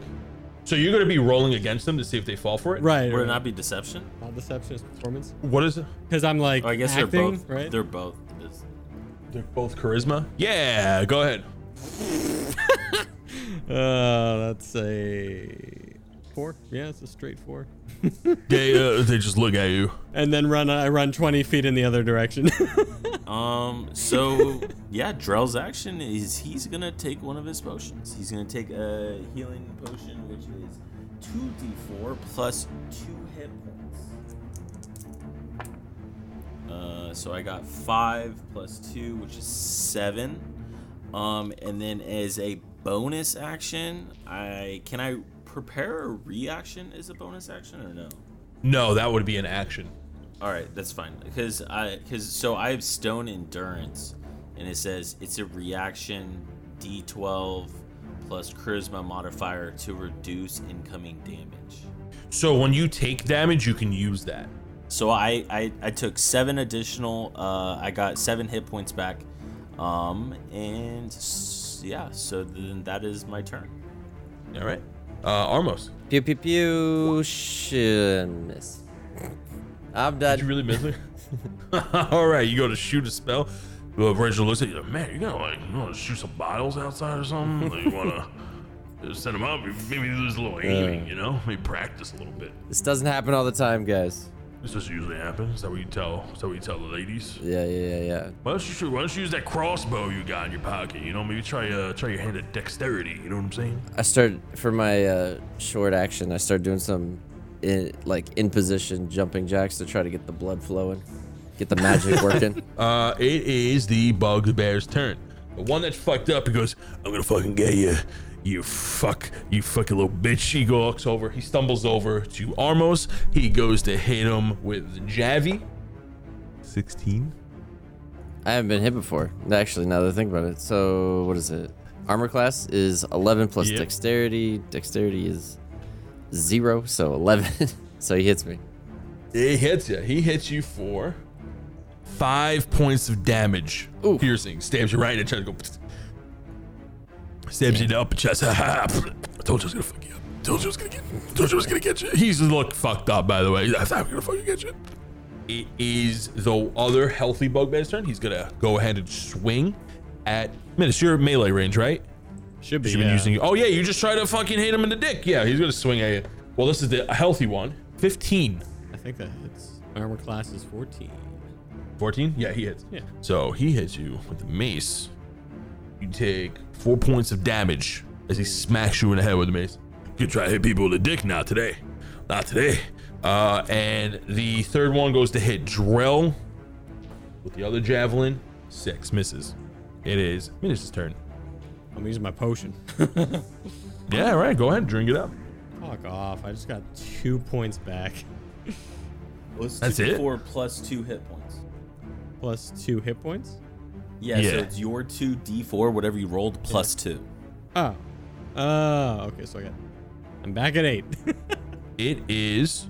So you're going to be rolling against them to see if they fall for it? Right. Would it not be deception? Not deception, it's performance. What is it? Because I'm like, I guess acting, they're both, right? They're both charisma? Yeah, go ahead. That's a 4. Yeah, it's a straight 4. They just look at you. And then I run 20 feet in the other direction. So yeah, Drell's action is he's going to take one of his potions. He's going to take a healing potion, which is 2d4 plus 2 hit points. So I got 5 plus 2, which is 7. And then as a bonus action, can I prepare a reaction as a bonus action or no? No, that would be an action. All right, that's fine. Because I have Stone Endurance, and it says it's a reaction D12 plus Charisma modifier to reduce incoming damage. So when you take damage, you can use that. So I took 7 additional. I got 7 hit points back. So then that is my turn. All right. Armos. Pew pew pew. Miss. I'm done. Did you really miss me? All right. You go to shoot a spell. Rachel looks at you. Man, you gotta shoot some bottles outside or something. Like, you wanna send them out? Maybe there's a little aiming. Maybe practice a little bit. This doesn't happen all the time, guys. This doesn't usually happen. Is that what you tell? Is that what you tell the ladies? Yeah. Why don't you use that crossbow you got in your pocket? Maybe try your hand at dexterity. You know what I'm saying? I start for my short action. I start doing some in position jumping jacks to try to get the blood flowing, get the magic working. It is the bugbear's turn. The one that's fucked up. He goes, "I'm gonna fucking get you. You fucking little bitch." He walks over, he stumbles over to Armos. He goes to hit him with Javi. 16. I haven't been hit before. Actually, now that I think about it. So, what is it? Armor class is 11 plus dexterity. Dexterity is 0, so 11. So he hits me. He hits you. He hits you for 5 points of damage. Ooh. Piercing. Stabs you right in the chest. Stabs you up the chest. I told you I was gonna fuck you up. I told you I was gonna get you. He's look fucked up, by the way. I thought I was gonna fucking get you. It is the other healthy bugbear's turn. He's gonna go ahead and swing at Menace. You're melee range, right? Should be. You just try to fucking hit him in the dick. Yeah, he's gonna swing at you. Well, this is the healthy one. 15. I think that hits. Armor class is 14. 14? Yeah, he hits. Yeah. So he hits you with the mace. You take 4 points of damage as he smacks you in the head with the mace. You can try to hit people with a dick. Not today. And the third one goes to hit Drell with the other javelin. 6 misses. It is Minus' turn. I'm using my potion. Yeah, right. Go ahead. Drink it up. Fuck off. I just got 2 points back. Well, that's it? 4 plus 2 hit points. Plus 2 hit points? Yeah, so it's your 2d4, whatever you rolled, plus 2. Oh. Okay, so I'm back at 8. It is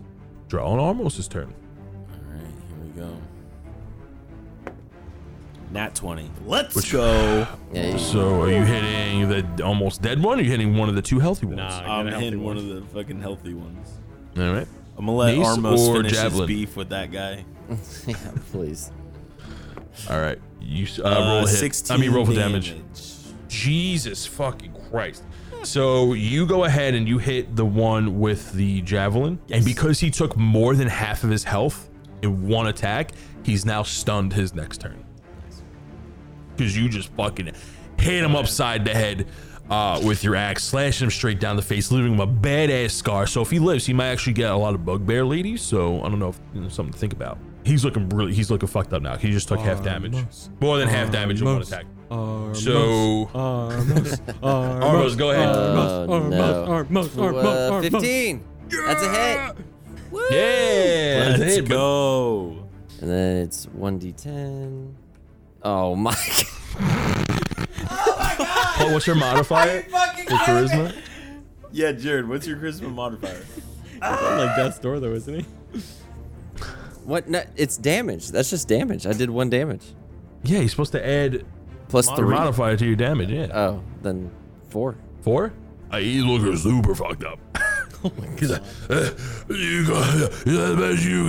Drell and Armos' turn. All right, here we go. Nat 20. Let's go. Hey. So are you hitting the almost dead one, or are you hitting one of the 2 healthy ones? Nah, I'm hitting one of the fucking healthy ones. All right. I'm going to let Armos finish his beef with that guy. Yeah, please. All right. You roll a hit. 16 roll for damage. Jesus fucking Christ. So you go ahead and you hit the one with the javelin. Yes. And because he took more than half of his health in one attack, he's now stunned his next turn. Because you just fucking hit him upside the head with your axe, slashing him straight down the face, leaving him a badass scar. So if he lives, he might actually get a lot of bugbear ladies. So I don't know if something to think about. He's looking fucked up now. He just took half damage. More than half damage in one attack. So Armos, go ahead. Armos. 15. Yeah! That's a hit. Woo! Yeah, that's a hit. Go. And then it's 1d10. Oh my god. Oh my god. Well, what's your modifier? Your charisma? Yeah, Jared, what's your charisma modifier? Like death's door though, isn't he? What? No, it's damage. That's just damage. I did 1 damage. Yeah, you're supposed to add plus the modifier to your damage. Yeah. Oh, then 4. 4? He's looking super fucked up. Oh my god. You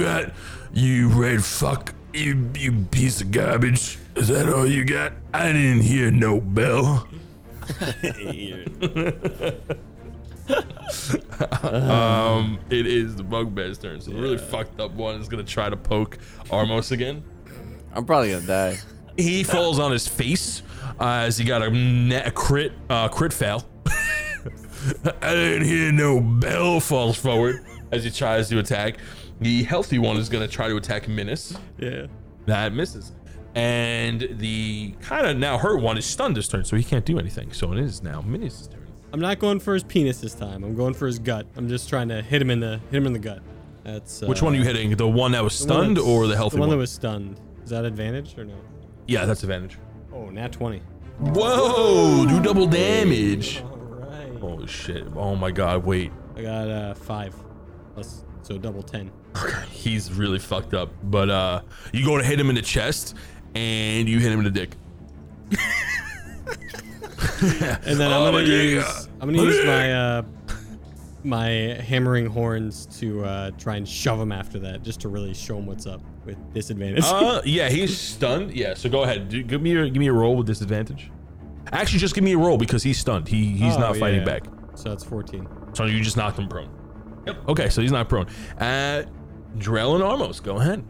got you red fuck. You piece of garbage. Is that all you got? I didn't hear no bell. It is the bugbear's turn, so the really fucked up one is gonna try to poke Armos again. I'm probably gonna die. He falls on his face as he got a crit fail. I didn't hear no bell. Falls forward as he tries to attack. The healthy one is gonna try to attack Menace. Yeah. That misses. And the kind of now her one is stunned this turn, so he can't do anything. So it is now Minius' turn. I'm not going for his penis this time. I'm going for his gut. I'm just trying to hit him in the gut. That's which one are you hitting? The one that was stunned or the healthy one? The one that was stunned. Is that advantage or no? Yeah, that's advantage. Oh, nat 20. Whoa, do double damage. All right. Oh shit. Oh my god, wait. I got 5. Plus, so double 10. He's really fucked up. But you go to hit him in the chest and you hit him in the dick. And then I'm gonna use my hammering horns to try and shove him after that, just to really show him what's up with disadvantage. Yeah, he's stunned. Yeah, so go ahead. Give me a roll with disadvantage. Actually, just give me a roll because he's stunned. He's not fighting back. So that's 14. So you just knocked him prone. Yep. Okay, so he's not prone. Drell and Armos, go ahead.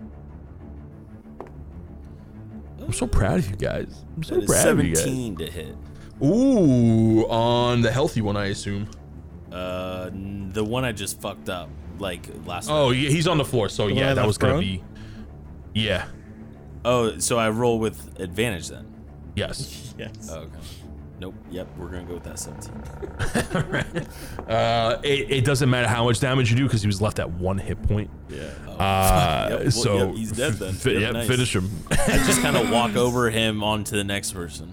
I'm so proud of you guys. I'm so proud of you guys. 17 to hit. Ooh, on the healthy one, I assume. The one I just fucked up, like last night. Oh, yeah, he's on the floor, so the that was going to be. Yeah. Oh, so I roll with advantage then? Yes. Yes. Oh, okay. Nope. Yep, we're going to go with that 17. All right. It doesn't matter how much damage you do because he was left at 1 hit point. Yeah. Yep, well, so yep, he's dead then. Nice. Finish him. I just kind of walk over him onto the next person.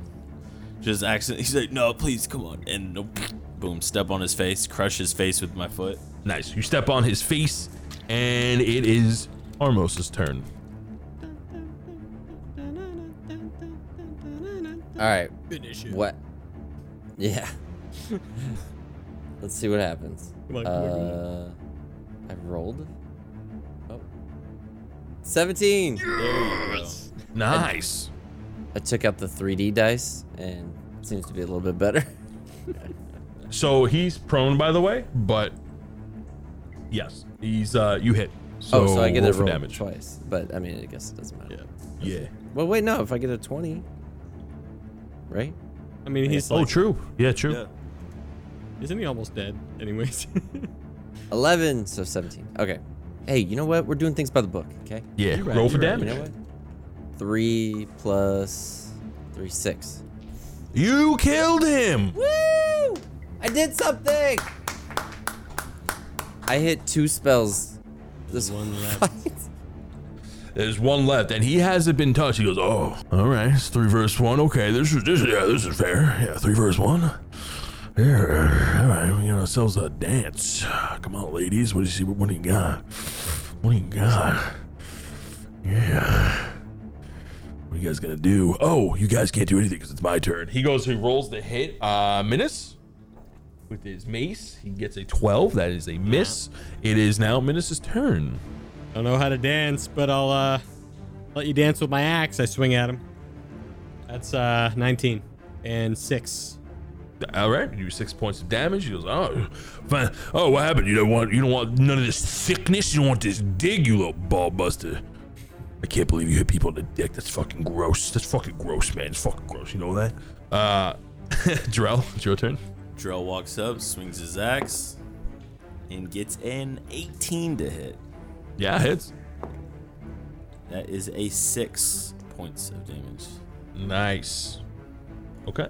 Just accidentally. He's like, no, please, come on. And nope. Boom, step on his face, crush his face with my foot. Nice. You step on his face, and it is Armos' turn. All right. Finish it. What? Yeah. Let's see what happens. Come on, I rolled. Oh. 17. Yes! Nice. I took out the 3D dice, and it seems to be a little bit better. So he's prone, by the way, but yes, he's you hit. So so I get roll for damage twice, but I mean, I guess it doesn't matter. Yeah. Well, wait, no. If I get a 20, right? I mean, he's like, true. Yeah, true. Yeah. Isn't he almost dead, anyways? 11, so 17. Okay. Hey, you know what? We're doing things by the book, okay? Yeah. Right, roll for damage. Right. You know what? 3 + 3, 6. You killed him. Woo! I did something! I hit 2 spells. There's one left. There's one left, and he hasn't been touched. He goes, oh, all right, it's 3 vs. 1. Okay, this is fair. Yeah, 3 vs. 1. Yeah, all right, we got ourselves a dance. Come on, ladies, what do you got? What do you got? Yeah. What are you guys gonna do? Oh, you guys can't do anything because it's my turn. He goes, he rolls the hit, Menace. With his mace, he gets a 12. That is a miss. It is now Menace's turn. I don't know how to dance, but I'll let you dance with my axe. I swing at him. That's 19 and 6. All right, you do 6 points of damage. He goes, oh, fine. Oh, what happened? You don't want none of this sickness. You don't want this dig, you little ball buster. I can't believe you hit people in the dick. That's fucking gross. That's fucking gross, man. It's fucking gross. You know that? Drell, it's your turn. Drell walks up, swings his axe, and gets an 18 to hit. Yeah, hits. That is a 6 points of damage. Nice. Okay.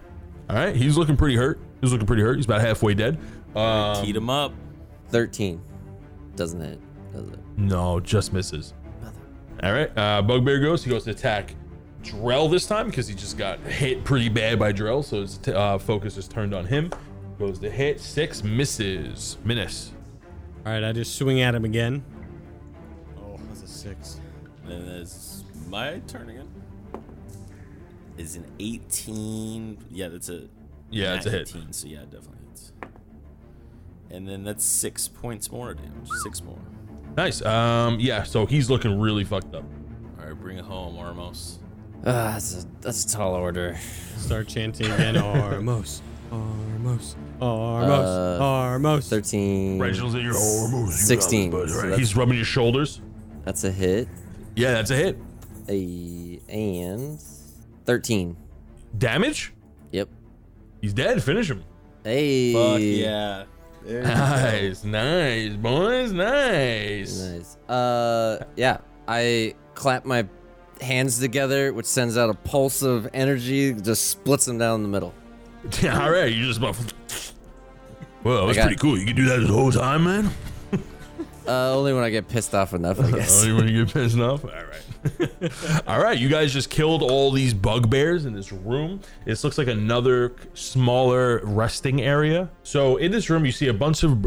All right. He's looking pretty hurt. He's about halfway dead. Teed him up. 13. Doesn't hit, does it? No, just misses. Nothing. All right. Bugbear goes. He goes to attack Drell this time because he just got hit pretty bad by Drell. So his focus is turned on him. Goes to hit, 6, misses. Menace. All right, I just swing at him again. Oh, that's a 6. And it's my turn again. Is an 18. Yeah, that's a. Yeah, it's a hit. So yeah, it definitely hits. And then that's 6 points more damage. 6 more. Nice. Yeah. So he's looking really fucked up. All right, bring it home, Armos. That's a tall order. Start chanting again, Armos. Armos. 13. Reginald's in your Armos. 16. But, right. So he's rubbing your shoulders. That's a hit. Yeah, that's a hit. And 13. Damage? Yep. He's dead. Finish him. Hey. Fuck yeah. Nice. Nice, boys. Nice. Yeah. I clap my hands together, which sends out a pulse of energy, just splits them down the middle. Yeah, all right, you just about... Well, that's pretty cool. You can do that the whole time, man? Only when I get pissed off enough, I guess. Only when you get pissed off? All right. All right, you guys just killed all these bugbears in this room. This looks like another smaller resting area. So in this room, you see a bunch of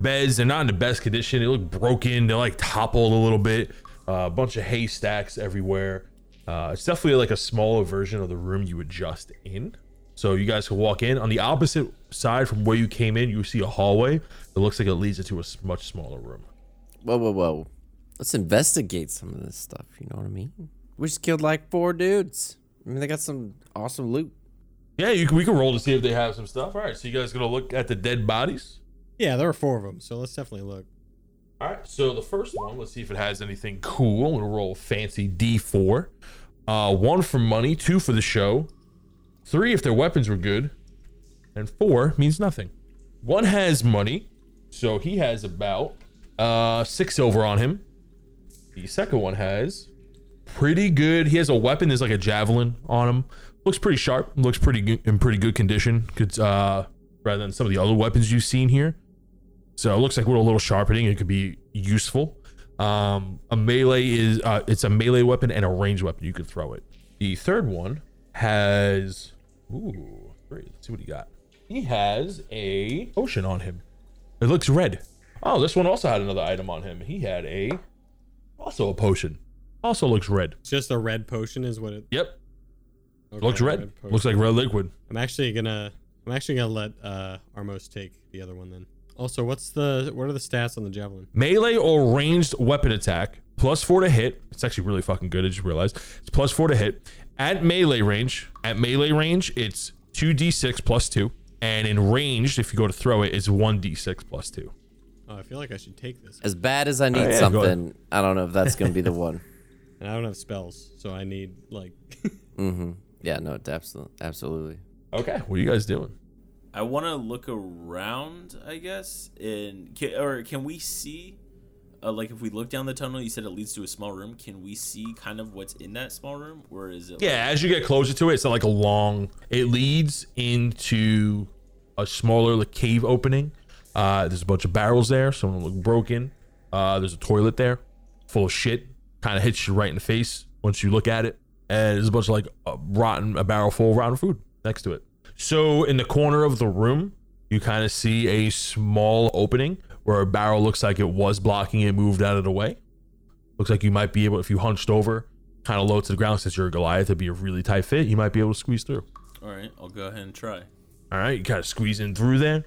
beds. They're not in the best condition. They look broken. They're like toppled a little bit. A bunch of hay stacks everywhere. It's definitely like a smaller version of the room you were just in. So you guys can walk in. On the opposite side from where you came in, you see a hallway. It looks like it leads into a much smaller room. Whoa. Let's investigate some of this stuff. You know what I mean? We just killed like 4 dudes. I mean, they got some awesome loot. Yeah, we can roll to see if they have some stuff. All right, so you guys going to look at the dead bodies? Yeah, there are 4 of them, so let's definitely look. All right, so the first one, let's see if it has anything cool. I'm going to roll fancy D4. 1 for money, 2 for the show. 3 if their weapons were good, and 4 means nothing. 1 has money, so he has about 6 silver on him. The second one has pretty good. He has a weapon. There's like a javelin on him. Looks pretty sharp. Looks pretty good, in pretty good condition. Good, rather than some of the other weapons you've seen here. So it looks like with a little sharpening, it could be useful. A melee is it's a melee weapon and a ranged weapon. You could throw it. The third one has great. Let's see what he got. He has a potion on him. It looks red. Oh, this one also had another item on him. He had also a potion. Also looks red. Just a red potion is what it. Yep. Okay, looks red. Looks like red liquid. I'm actually gonna let Armos take the other one then. Also, what are the stats on the javelin? Melee or ranged weapon attack. +4 to hit. It's actually really fucking good. I just realized it's +4 to hit. At melee range, it's 2d6 plus 2. And in ranged, if you go to throw it, it's 1d6 plus 2. Oh, I feel like I should take this. As bad as I need something, I don't know if that's going to be the one. And I don't have spells, so I need, like... Mm-hmm. Yeah, no, absolutely. Okay, what are you guys doing? I want to look around, I guess. Can we see... if we look down the tunnel, you said it leads to a small room. Can we see kind of what's in that small room, or is it? Yeah, as you get closer to it, it's not like a long. It leads into a smaller cave opening. There's a bunch of barrels there. Some of them look broken. There's a toilet there, full of shit. Kind of hits you right in the face once you look at it. And there's a bunch of a barrel full of rotten food next to it. So in the corner of the room, you kind of see a small opening where a barrel looks like it was blocking it, moved out of the way. Looks like you might be able, if you hunched over, kind of low to the ground, since you're a Goliath, it'd be a really tight fit. You might be able to squeeze through. All right, I'll go ahead and try. All right, you kind of squeeze in through there.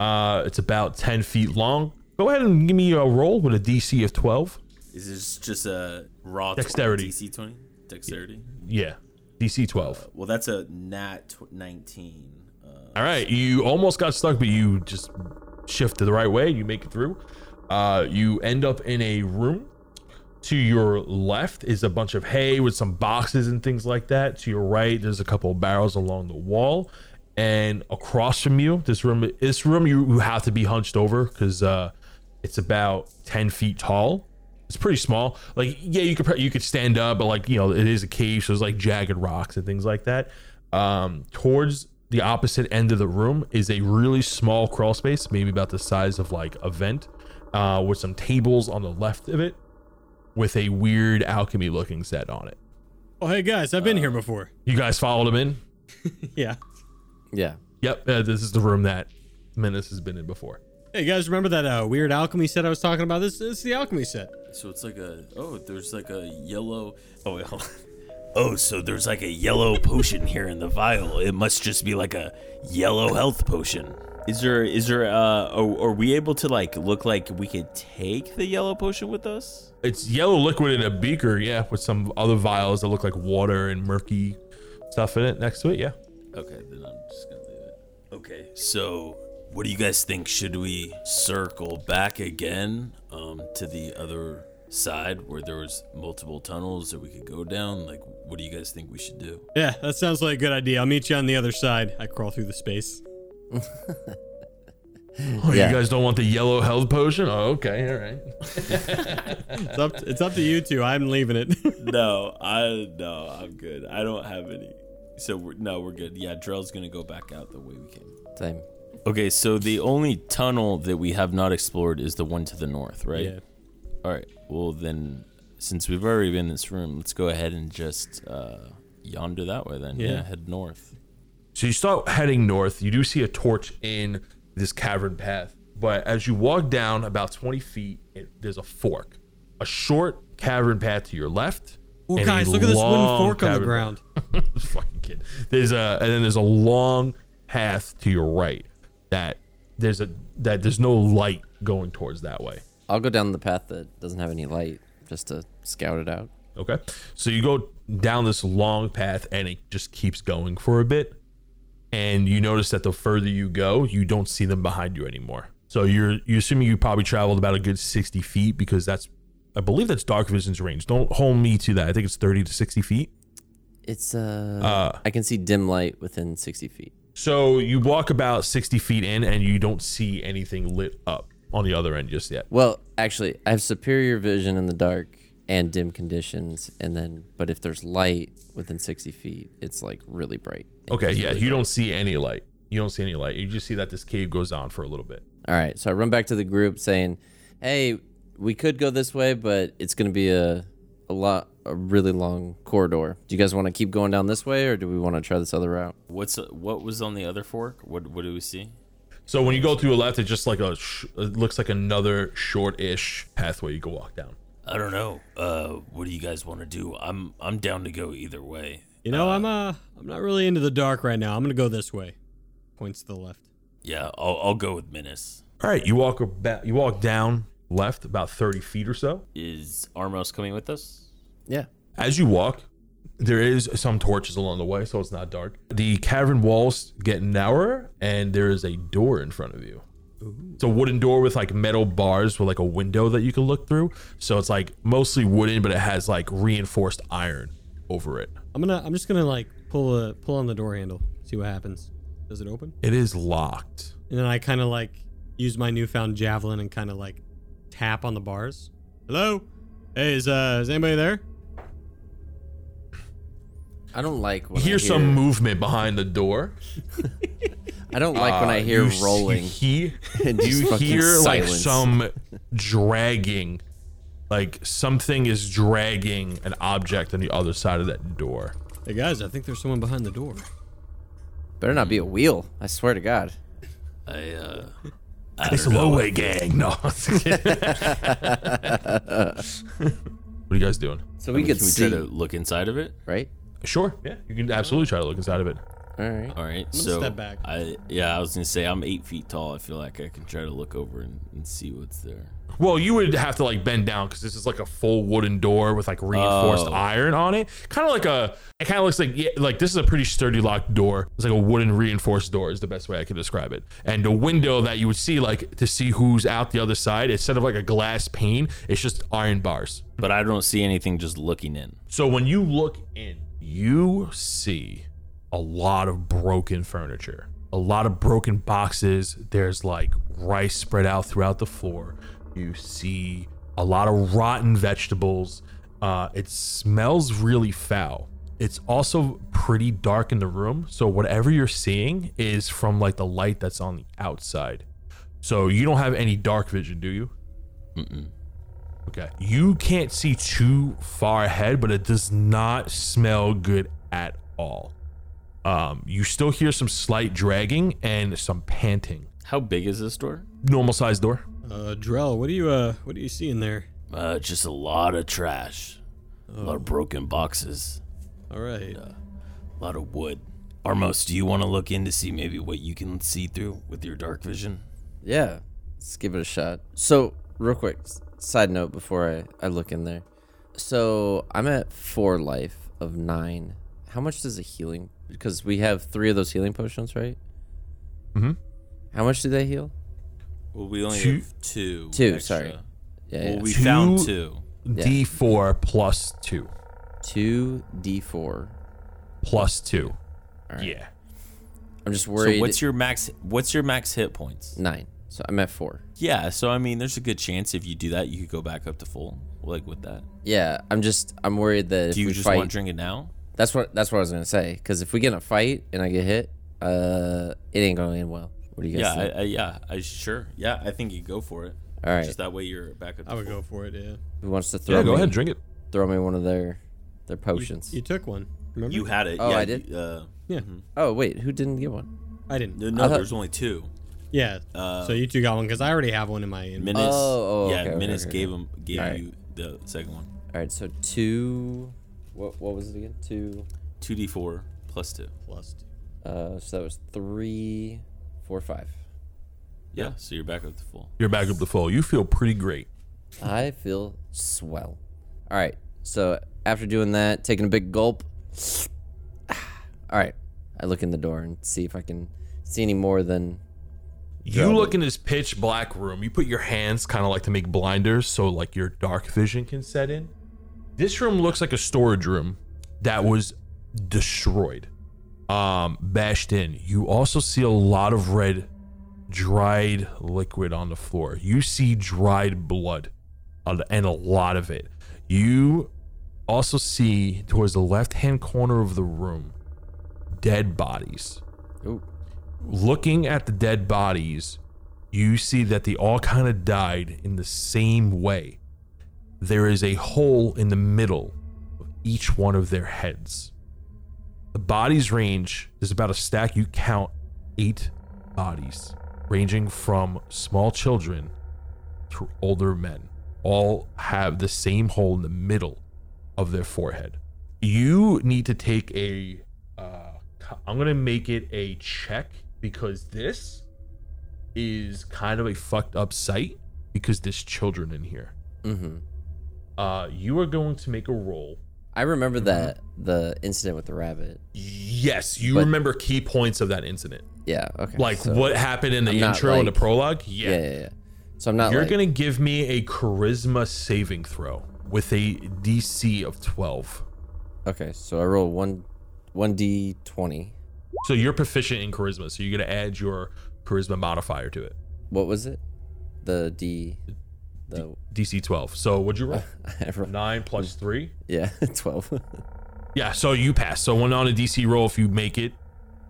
It's about 10 feet long. Go ahead and give me a roll with a DC of 12. Is this just a raw dexterity? DC 20? Dexterity? Yeah, DC 12. Well, that's a nat 19. All right, you almost got stuck, but you just... shift to the right way, you make it through. You end up in a room. To your left is a bunch of hay with some boxes and things like that. To your right, there's a couple of barrels along the wall, and across from you, this room you have to be hunched over because it's about 10 feet tall. It's pretty small. You could stand up, but it is a cave, so there's jagged rocks and things like that. Towards the opposite end of the room is a really small crawl space, maybe about the size of a vent, with some tables on the left of it with a weird alchemy looking set on it. Oh, hey guys, I've been here before. You guys followed him in? Yeah. Yep. This is the room that Menace has been in before. Hey guys, remember that weird alchemy set I was talking about? This is the alchemy set. So it's there's a yellow potion here in the vial. It must just be a yellow health potion. Are we able to look like we could take the yellow potion with us? It's yellow liquid in a beaker, yeah, with some other vials that look like water and murky stuff in it next to it, yeah. Okay, then I'm just gonna leave it. Okay, so what do you guys think? Should we circle back again to the other side where there was multiple tunnels that we could go down? What do you guys think we should do? Yeah, that sounds like a good idea. I'll meet you on the other side. I crawl through the space. Oh, yeah. You guys don't want the yellow health potion? Oh, okay, all right. It's up to you two. I'm leaving it. No, I'm good. I don't have any. So, we're good. Yeah, Drell's going to go back out the way we came. Same. Okay, so the only tunnel that we have not explored is the one to the north, right? Yeah. All right, well then, since we've already been in this room, let's go ahead and just yonder that way then. Yeah, head north. So you start heading north. You do see a torch in this cavern path, but as you walk down about 20 feet, there's a fork. A short cavern path to your left. Oh, guys, look at this wooden fork on the ground. Fucking kid. And then there's a long path to your right that there's no light going towards that way. I'll go down the path that doesn't have any light just to scout it out. Okay. So you go down this long path and it just keeps going for a bit. And you notice that the further you go, you don't see them behind you anymore. So you're assuming you probably traveled about a good 60 feet because I believe that's dark vision's range. Don't hold me to that. I think it's 30 to 60 feet. It's I can see dim light within 60 feet. So you walk about 60 feet in and you don't see anything lit up on the other end just yet. Well, actually, I have superior vision in the dark and dim conditions, but if there's light within 60 feet, it's like really bright. Okay, yeah, really don't see any light. You don't see any light. You just see that this cave goes on for a little bit. All right, so I run back to the group saying, "Hey, we could go this way, but it's going to be a really long corridor. Do you guys want to keep going down this way, or do we want to try this other route?" What was on the other fork? What do we see? So when you go to your left, it's just like it looks like another short-ish pathway you can walk down. I don't know. What do you guys want to do? I'm down to go either way. You know, I'm not really into the dark right now. I'm gonna go this way. Points to the left. Yeah, I'll go with Menace. All right, you walk down left about 30 feet or so. Is Armos coming with us? Yeah. As you walk, there is some torches along the way, so it's not dark. The cavern walls get narrower, and there is a door in front of you. Ooh. It's a wooden door with like metal bars with like a window that you can look through. So it's like mostly wooden, but it has like reinforced iron over it. I'm just gonna like pull on the door handle, see what happens. Does it open? It is locked. And then I kind of like use my newfound javelin and kind of like tap on the bars. Hello? Hey, is anybody there? I don't like when I hear some movement behind the door. I don't like when I hear rolling. You hear silence. Like some dragging, like something is dragging an object on the other side of that door. Hey guys, I think there's someone behind the door. Better not be a wheel. I swear to God. It's a low-way gang. No. What are you guys doing? So we try to look inside of it, right? Sure. Yeah, you can absolutely try to look inside of it. All right. I'm so step back. I was gonna say I'm 8 feet tall. I feel like I can try to look over and see what's there. Well, you would have to like bend down because this is like a full wooden door with like reinforced iron on it. It kind of looks like this is a pretty sturdy locked door. It's like a wooden reinforced door is the best way I can describe it. And the window that you would see like to see who's out the other side, instead of like a glass pane, it's just iron bars. But I don't see anything just looking in. So when you look in, you see a lot of broken furniture, a lot of broken boxes. There's like rice spread out throughout the floor. You see a lot of rotten vegetables. It smells really foul. It's also pretty dark in the room. So whatever you're seeing is from like the light that's on the outside. So you don't have any dark vision, do you? Mm-mm. Okay. You can't see too far ahead, but it does not smell good at all. You still hear some slight dragging and some panting. How big is this door? Normal size door. Drell, what do you see in there? Just a lot of trash, a lot of broken boxes. All right. And, a lot of wood. Armos, do you want to look in to see maybe what you can see through with your dark vision? Yeah, let's give it a shot. So, real quick, side note before I look in there. So I'm at 4 life of 9. How much does a healing? Because we have 3 of those healing potions, right? Mm-hmm. How much do they heal? Well, we only have 2. 2, extra. Sorry. Yeah, well, we found 2. D4 plus 2. 2 D4 plus 2. All right. Yeah. I'm just worried. So what's your max hit points? 9. So I'm at 4. Yeah, so I mean, there's a good chance if you do that, you could go back up to full, like with that. Yeah, I'm worried that. Do you just want to drink it now? That's what I was gonna say. Because if we get in a fight and I get hit, it ain't gonna end well. What do you guys think? Yeah, I think you go for it. All right. Just that way you're back up to full. I would go for it. Yeah. Who wants to throw? Yeah, go ahead, drink it. Throw me one of their potions. You took one. Remember? You had it. Oh, yeah, I did. Yeah. Oh wait, who didn't get one? I didn't. No, there's only 2. Yeah. So you 2 got one because I already have one in my inventory. Menace. Oh, yeah. Okay, Menace gave you the second one. All right. So 2. What was it again? 2. 2d4 plus 2. Plus 2. So that was 3, 4, 5. Yeah. So you're back up to full. You feel pretty great. I feel swell. All right. So after doing that, taking a big gulp. All right. I look in the door and see if I can see any more than. You look in this pitch black room. You put your hands kind of like to make blinders so like your dark vision can set in. This room looks like a storage room that was destroyed, bashed in. You also see a lot of red dried liquid on the floor. You see dried blood and a lot of it. You also see towards the left-hand corner of the room, dead bodies. Ooh. Looking at the dead bodies, you see that they all kind of died in the same way. There is a hole in the middle of each one of their heads. The bodies range, there's about a stack, you count 8 bodies, ranging from small children to older men. All have the same hole in the middle of their forehead. You need to take a... I'm going to make it a check. Because this is kind of a fucked up sight because there's children in here. Mm-hmm. You are going to make a roll. I remember that, the incident with the rabbit. Yes, you remember key points of that incident. Yeah, okay. Like so what happened in the intro and the prologue? Yeah. Yeah. So I'm not You're going to give me a charisma saving throw with a DC of 12. Okay, so I roll 1d20. So you're proficient in charisma, so you're going to add your charisma modifier to it. What was it? DC 12. So what'd you roll? 9 plus 3? Yeah, 12. Yeah, so you pass. So when on a DC roll, if you make it,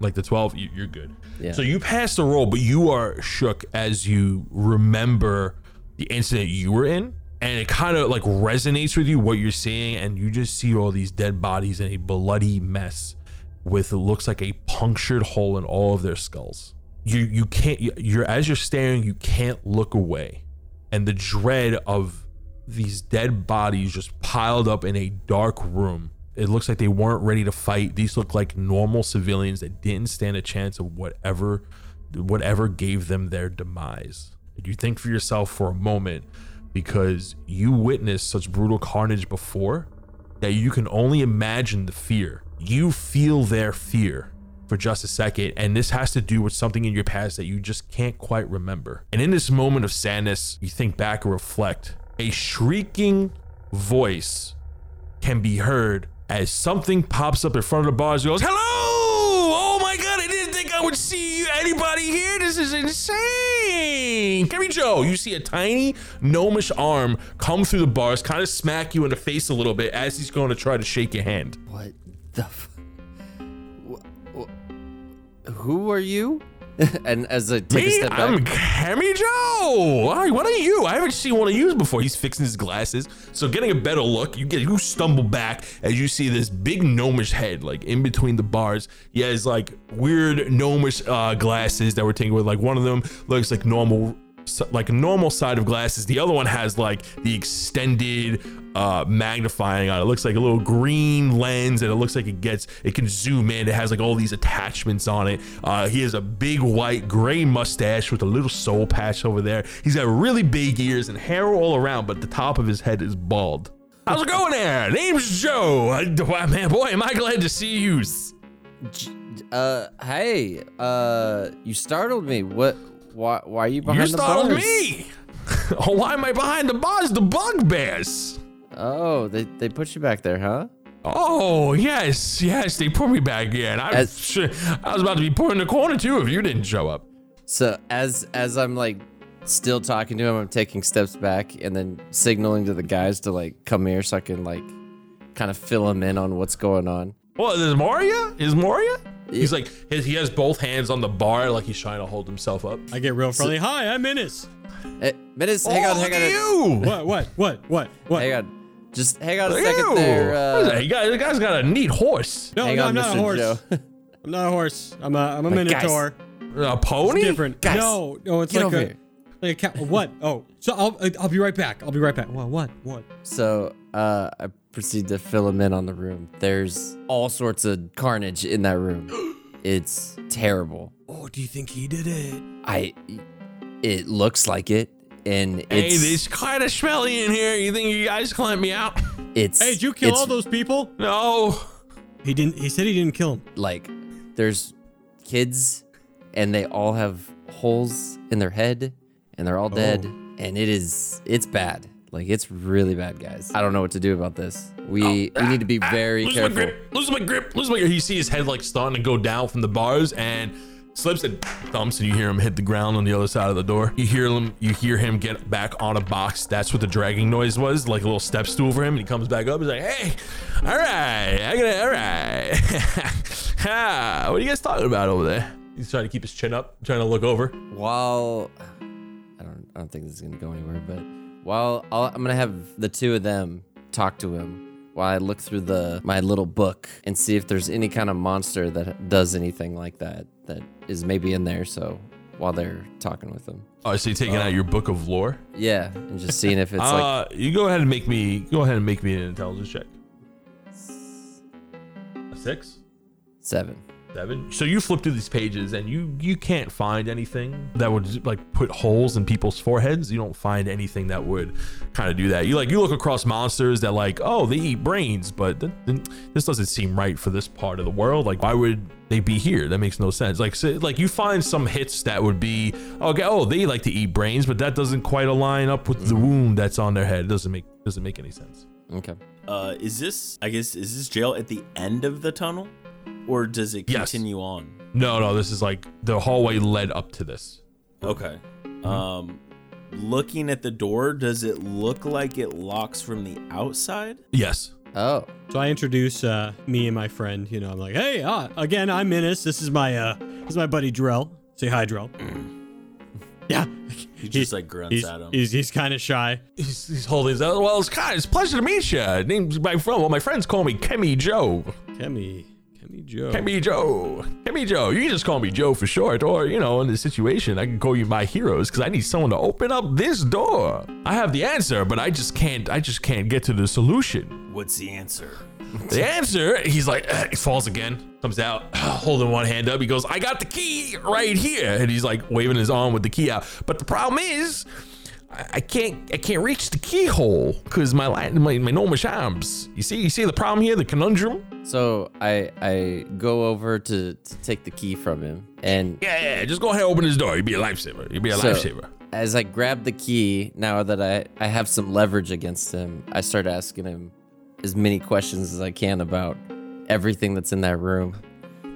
like the 12, you're good. Yeah. So you pass the roll, but you are shook as you remember the incident you were in. And it kind of like resonates with you, what you're seeing. And you just see all these dead bodies in a bloody mess. With it looks like a punctured hole in all of their skulls. You can't, as you're staring, you can't look away. And the dread of these dead bodies just piled up in a dark room. It looks like they weren't ready to fight. These look like normal civilians that didn't stand a chance of whatever gave them their demise. You think for yourself for a moment, because you witnessed such brutal carnage before that you can only imagine the fear. You feel their fear for just a second, and this has to do with something in your past that you just can't quite remember. And in this moment of sadness, you think back and reflect. A shrieking voice can be heard as something pops up in front of the bars and goes, "Hello! Oh my God, I didn't think I would see anybody here. This is insane!" Kemi Joe, you see a tiny gnomish arm come through the bars, kind of smack you in the face a little bit as he's going to try to shake your hand. What? Who are you? And as I take a step back, I'm Kemi Joe. What are you? I haven't seen one of you before. He's fixing his glasses, so getting a better look. You stumble back as you see this big gnomish head, like in between the bars. He has like weird gnomish glasses that were tingled with. Like one of them looks like normal. Like a normal side of glasses. The other one has like the extended magnifying on it. It looks like a little green lens, and it looks like it can zoom in. It has like all these attachments on it. He has a big white gray mustache with a little soul patch over there. He's got really big ears and hair all around, but the top of his head is bald. How's it going there? Name's Joe. Man, boy, am I glad to see you. Hey, you startled me. What? Why are you behind the bars? You startled me! Oh, why am I behind the bars? The bugbears! Oh, they put you back there, huh? Oh, yes, they put me back here. And I was about to be put in the corner, too, if you didn't show up. So as I'm like still talking to him, I'm taking steps back and then signaling to the guys to like come here so I can like kind of fill him in on what's going on. Well, there's Moria? Is Moria? Yeah. He's like, he has both hands on the bar like he's trying to hold himself up. I get real friendly. Hi, I'm Menace. Hey, Menace, hang on. You! What? Hang on. Just hang on a second there. The guy's got a neat horse. No, I'm not a horse. I'm not a horse. I'm a minotaur. Guys, a pony? It's different. Guys, no, it's like a cat. What? Oh, so I'll be right back. What? So I proceed to fill him in on the room. There's all sorts of carnage in that room. It's terrible. Oh, do you think he did it? It looks like it. And it's kind of smelly in here. You think you guys can let me out? Hey, did you kill all those people? No. He didn't. He said he didn't kill them. Like, there's kids, and they all have holes in their head, and they're all dead. And it's bad. Like, it's really bad, guys. I don't know what to do about this. We need to be very careful. Lose my grip. You see his head like starting to go down from the bars, and slips and thumps, and you hear him hit the ground on the other side of the door. You hear him get back on a box. That's what the dragging noise was, like a little step stool for him. And he comes back up. He's like, hey, all right. What are you guys talking about over there? He's trying to keep his chin up, trying to look over. Well, I don't think this is going to go anywhere, but I'm going to have the two of them talk to him while I look through my little book and see if there's any kind of monster that does anything like that is maybe in there. So while they're talking with them. Oh, so you're taking out your book of lore? Yeah, and just seeing if it's you go ahead and make me an intelligence check. 6? 7. So you flip through these pages and you can't find anything that would like put holes in people's foreheads. You don't find anything that would kind of do that. You look across monsters that like, oh, they eat brains, but this doesn't seem right for this part of the world. Like, why would they be here? That makes no sense. Like you find some hits that would be, okay, oh, they like to eat brains, but that doesn't quite align up with the wound that's on their head. It doesn't make any sense. Okay. Is this jail at the end of the tunnel? Or does it continue on? No, this is like the hallway led up to this. Okay. Looking at the door, does it look like it locks from the outside? Yes. Oh. So I introduce me and my friend. You know, I'm like, hey, again, I'm Menace. This is my buddy Drell. Say hi, Drell. Yeah. He just like grunts at him. He's kind of shy. He's holding his other. Well, it's a pleasure to meet you. My friends call me Kemi Joe. Kemi Joe. You can just call me Joe for short, or, you know, in this situation, I can call you my heroes because I need someone to open up this door. I have the answer, but I just can't get to the solution. What's the answer? The answer, he's like, he falls again, comes out, holding one hand up. He goes, I got the key right here. And he's like waving his arm with the key out. But the problem is, I can't reach the keyhole because my gnomish arms. You see the problem here, the conundrum. So I go over to take the key from him and just go ahead and open his door. You'd be a lifesaver. As I grab the key, now that I have some leverage against him, I start asking him as many questions as I can about everything that's in that room.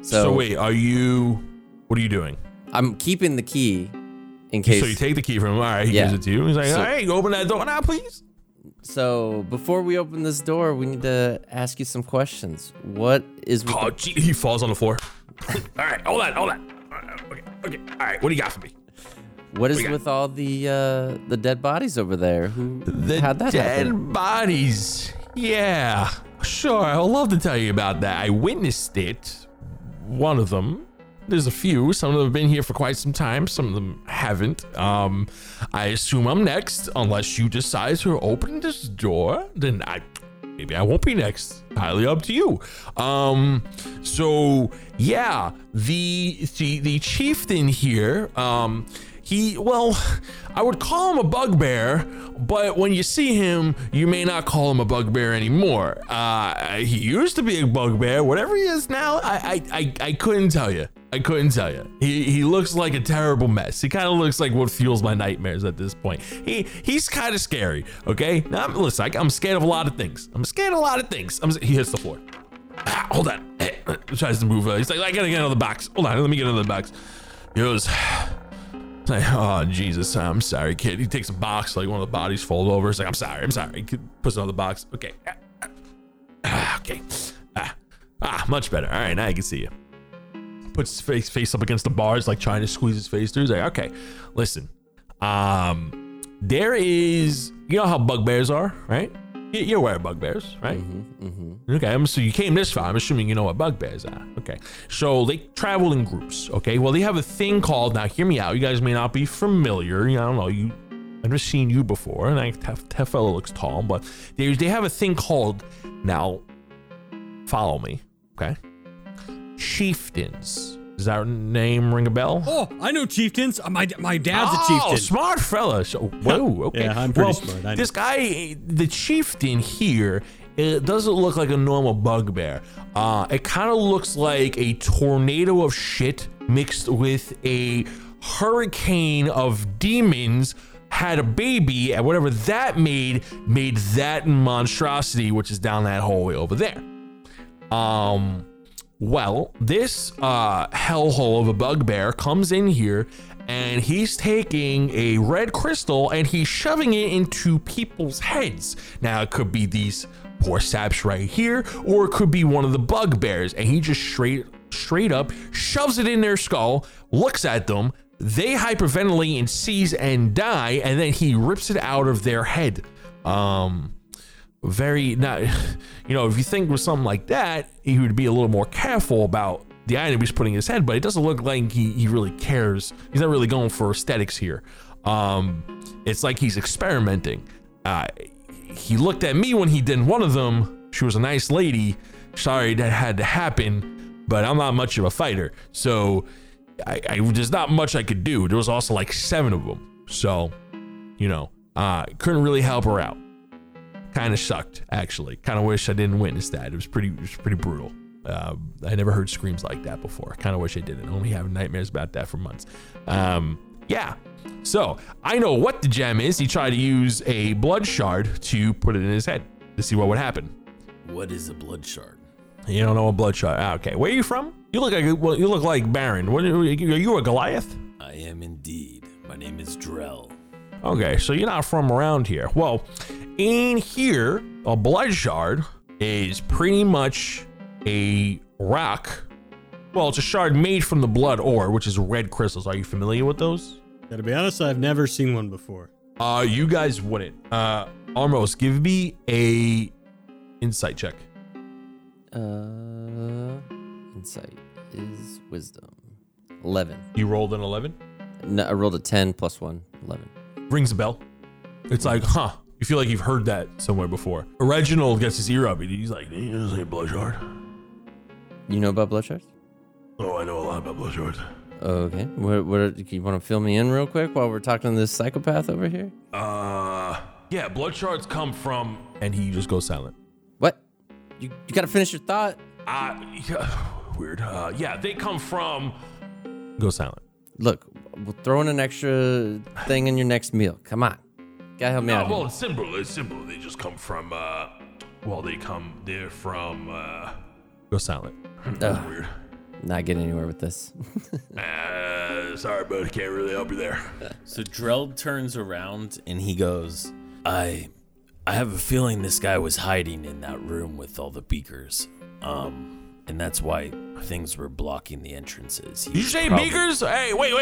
So wait, what are you doing? I'm keeping the key. In case. So you take the key from him. All right, he gives it to you. He's like, all right, you open that door now, please. So before we open this door, we need to ask you some questions. What is... Oh, gee, he falls on the floor. All right, hold on. Okay. All right, what do you got for me? What is with all the dead bodies over there? How'd that happen? Dead bodies. Yeah, sure. I would love to tell you about that. I witnessed it. One of them. There's a few. Some of them have been here for quite some time. Some of them haven't. I assume I'm next, unless you decide to open this door. Then maybe I won't be next. Highly up to you. The chieftain here. I would call him a bugbear, but when you see him, you may not call him a bugbear anymore. He used to be a bugbear. Whatever he is now, I couldn't tell you. He looks like a terrible mess. He kind of looks like what fuels my nightmares at this point. He's kind of scary, okay? Now, listen, I'm scared of a lot of things. He hits the floor. Ah, hold on. He tries to move. He's like, I gotta get out of the box. Hold on, let me get out of the box. He goes... Like, oh, Jesus, I'm sorry, kid. He takes a box, like one of the bodies fold over. It's like, I'm sorry. He puts it on the box. Okay. Okay. Ah, much better. All right, now I can see you. Puts his face up against the bars, like trying to squeeze his face through. He's like, okay, listen. There is, you know how bugbears are, right? You're aware of bugbears, right? Mm-hmm, mm-hmm. Okay, so you came this far. I'm assuming you know what bugbears are. Okay, so they travel in groups. Okay, well, they have a thing called, now hear me out. You guys may not be familiar. I don't know. I've never seen you before, and that fellow looks tall, but they have a thing called, now, follow me, okay? Chieftains. Does that name ring a bell? Oh, I know chieftains. My dad's a chieftain. Oh, smart fella. So, whoa, okay. Yeah, I'm pretty smart. I know. This guy, the chieftain here, it doesn't look like a normal bugbear. It kind of looks like a tornado of shit mixed with a hurricane of demons had a baby, and whatever that made that monstrosity, which is down that hallway over there. Well, this hellhole of a bugbear comes in here, and he's taking a red crystal and he's shoving it into people's heads. Now, it could be these poor saps right here, or it could be one of the bugbears, and he just straight up shoves it in their skull, looks at them, they hyperventilate and seize and die, and then he rips it out of their head. Very not, if you think with something like that, he would be a little more careful about the item he's putting in his head, but it doesn't look like he really cares. He's not really going for aesthetics here. It's like he's experimenting. He looked at me when he did one of them. She was a nice lady. Sorry that had to happen, but I'm not much of a fighter. So I there's not much I could do. There was also like 7 of them. So, couldn't really help her out. Kind of sucked, actually. Kind of wish I didn't witness that. It was pretty brutal. I never heard screams like that before. Kind of wish I didn't. Only have nightmares about that for months. Yeah. So I know what the gem is. He tried to use a blood shard to put it in his head to see what would happen. What is a blood shard? You don't know a blood shard? Ah, okay. Where are you from? You look like Baron. Are you a Goliath? I am indeed. My name is Drell. Okay, so you're not from around here. Well, in here, a blood shard is pretty much a rock. Well, it's a shard made from the blood ore, which is red crystals. Are you familiar with those? Gotta be honest, I've never seen one before. You guys wouldn't. Armos, give me a insight check. Insight is wisdom. 11. You rolled an 11? No, I rolled a 10 plus 1, 11. Rings a bell. It's like, huh? You feel like you've heard that somewhere before. Reginald gets his ear up, and he's like, "He doesn't say blood shard." You know about blood shards? Oh, I know a lot about blood shards. Okay. You want to fill me in real quick while we're talking to this psychopath over here? Yeah. Blood shards come from, and he just goes silent. What? You gotta finish your thought. Yeah, weird. Yeah, they come from. Go silent. Look. We'll throw in an extra thing in your next meal. Come on. Gotta help me out. Well, it's simple. They just come from, they're from, Go silent. That's weird. Not getting anywhere with this. Sorry, bud. Can't really help you there. So Drell turns around and he goes, I have a feeling this guy was hiding in that room with all the beakers. And that's why things were blocking the entrances. Did you say beakers? Hey, wait.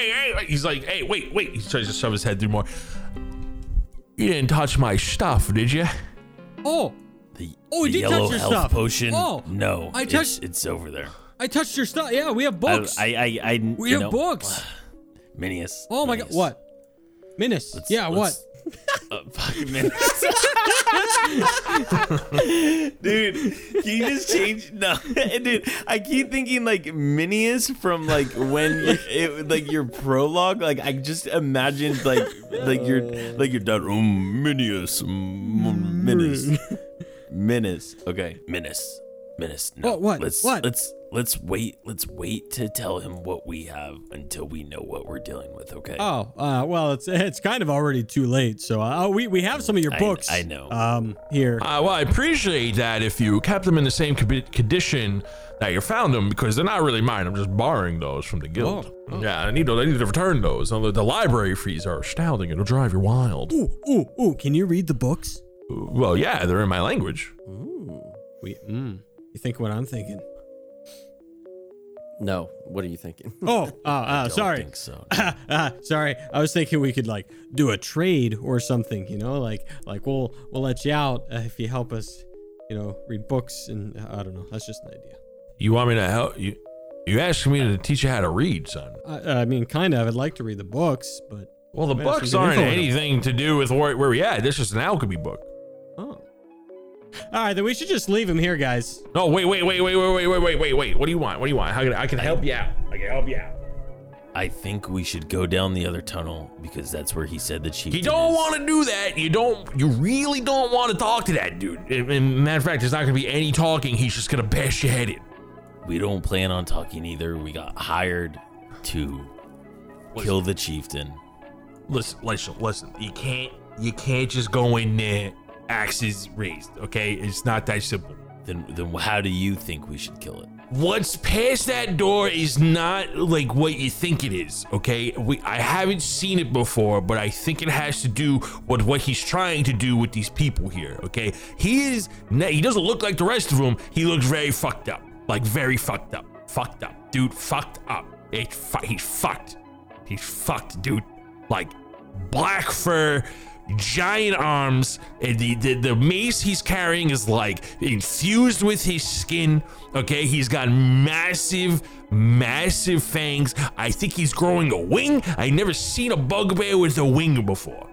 He's like, hey, wait. He tries to shove his head through more. You didn't touch my stuff, did you? Oh. He did touch your stuff. The yellow health potion? Oh, no. I touched. It's over there. I touched your stuff. Yeah, we have books. We have books. Minius. Oh, my God. What? Minius. What? Fucking Menace. Dude, can you just change? No, dude, I keep thinking like Minius from like when it like your prologue. Like I just imagined like your dad. Minius. Menace. Okay, Menace. No. What? Let's Let's wait to tell him what we have until we know what we're dealing with, okay? Oh, well, it's kind of already too late, so we have some of your books. I know. Here. Well, I appreciate that if you kept them in the same condition that you found them, because they're not really mine. I'm just borrowing those from the guild. Oh. Yeah, I need to return those. The library fees are astounding. It'll drive you wild. Ooh. Can you read the books? Well, yeah, they're in my language. Ooh. You think what I'm thinking? No, what are you thinking? Sorry. I don't think so, no. Sorry, I was thinking we could do a trade or something, like we'll let you out if you help us, read books and I don't know. That's just an idea. You want me to help you? You asking me to teach you how to read, son? I mean, kind of. I'd like to read the books, but well, the books aren't anything to do with where we at. This is an alchemy book. Oh. All right, then we should just leave him here, guys. No, wait. What do you want? I can help you out. I think we should go down the other tunnel because that's where he said that she. You don't want to do that. You really don't want to talk to that dude. And matter of fact, there's not going to be any talking. He's just going to bash your head in. We don't plan on talking either. We got hired to kill the chieftain. Listen. You can't just go in there. Axes raised, okay? It's not that simple. Then how do you think we should kill it? What's past that door is not like what you think it is, okay? I haven't seen it before, but I think it has to do with what he's trying to do with these people here, okay? He doesn't look like the rest of them. He looks very fucked up, dude, fucked up. He's fucked, dude. Like black fur, giant arms, and the mace he's carrying is infused with his skin, okay? He's got massive fangs. I think he's growing a wing. I never seen a bugbear with a wing before.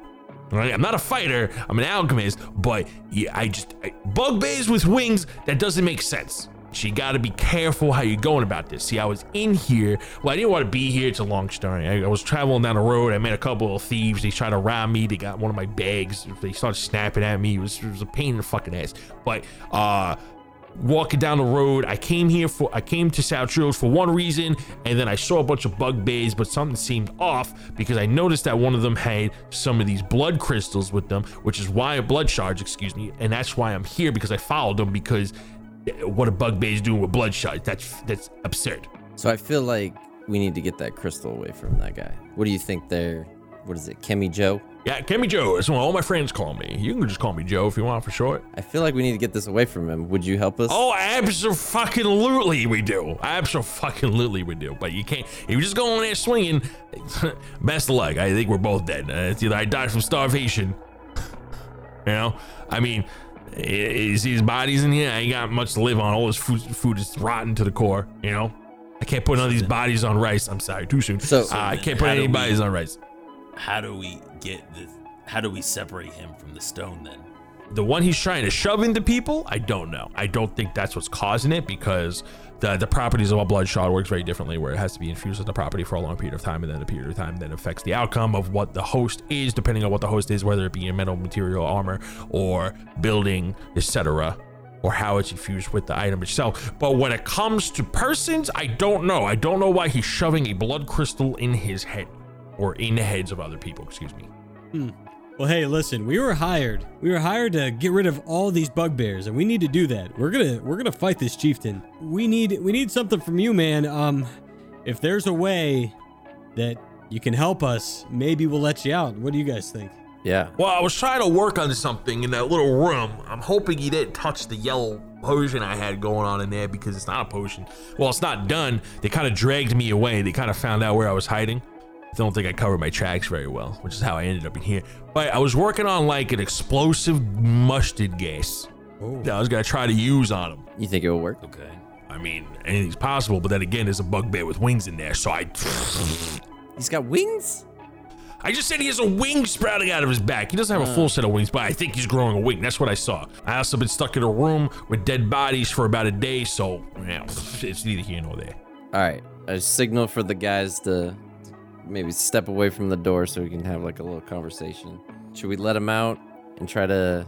All right? I'm not a fighter, I'm an alchemist, but bugbears with wings, that doesn't make sense. You gotta be careful how you're going about this. See, I was in here. Well, I didn't want to be here. It's a long story. I was traveling down the road. I met a couple of thieves. They tried to rob me. They got one of my bags. They started snapping at me. It was a pain in the fucking ass. But walking down the road, I came to Southridge for one reason, and then I saw a bunch of bugbears, but something seemed off because I noticed that one of them had some of these blood crystals with them, which is why a blood shards, excuse me, and that's why I'm here, because I followed them, because what a bugbear is doing with blood shards. That's absurd. So I feel like we need to get that crystal away from that guy. What do you think there? What is it, Kemi Joe? Yeah, Kemi Joe. That's what all my friends call me. You can just call me Joe if you want for short. I feel like we need to get this away from him. Would you help us? Oh, abso-fucking-lutely we do. But you can't. If you just go in there swinging, best of luck. I think we're both dead. It's either I die from starvation. You see his body's in here. I ain't got much to live on. All his food is rotten to the core. I can't put none of these bodies on rice. I'm sorry, too soon. So I can't put any bodies on rice. How do we separate him from the stone then? The one he's trying to shove into people? I don't know. I don't think that's what's causing it, because the properties of a blood shard works very differently, where it has to be infused with the property for a long period of time, and then a period of time that affects the outcome of what the host is, depending on what the host is, whether it be in metal, material, armor, or building, etc., or how it's infused with the item itself. But when it comes to persons, I don't know. I don't know why he's shoving a blood crystal in his head, or in the heads of other people, excuse me. Well, hey, listen, we were hired to get rid of all these bugbears, and we need to do that. We're gonna fight this chieftain. We need something from you, man. If there's a way that you can help us, maybe we'll let you out. What do you guys think? Yeah. Well, I was trying to work on something in that little room. I'm hoping you didn't touch the yellow potion I had going on in there, because it's not a potion. Well, it's not done. They kind of dragged me away. They kind of found out where I was hiding. Don't think I covered my tracks very well, which is how I ended up in here. But I was working on an explosive mustard gas that I was gonna try to use on him. You think it'll work? Okay. I mean, anything's possible, but then again, there's a bugbear with wings in there, so I. He's got wings? I just said he has a wing sprouting out of his back. He doesn't have a full set of wings, but I think he's growing a wing. That's what I saw. I also been stuck in a room with dead bodies for about a day, so it's neither here nor there. All right, I signal for the guys to maybe step away from the door so we can have a little conversation. Should we let him out and try to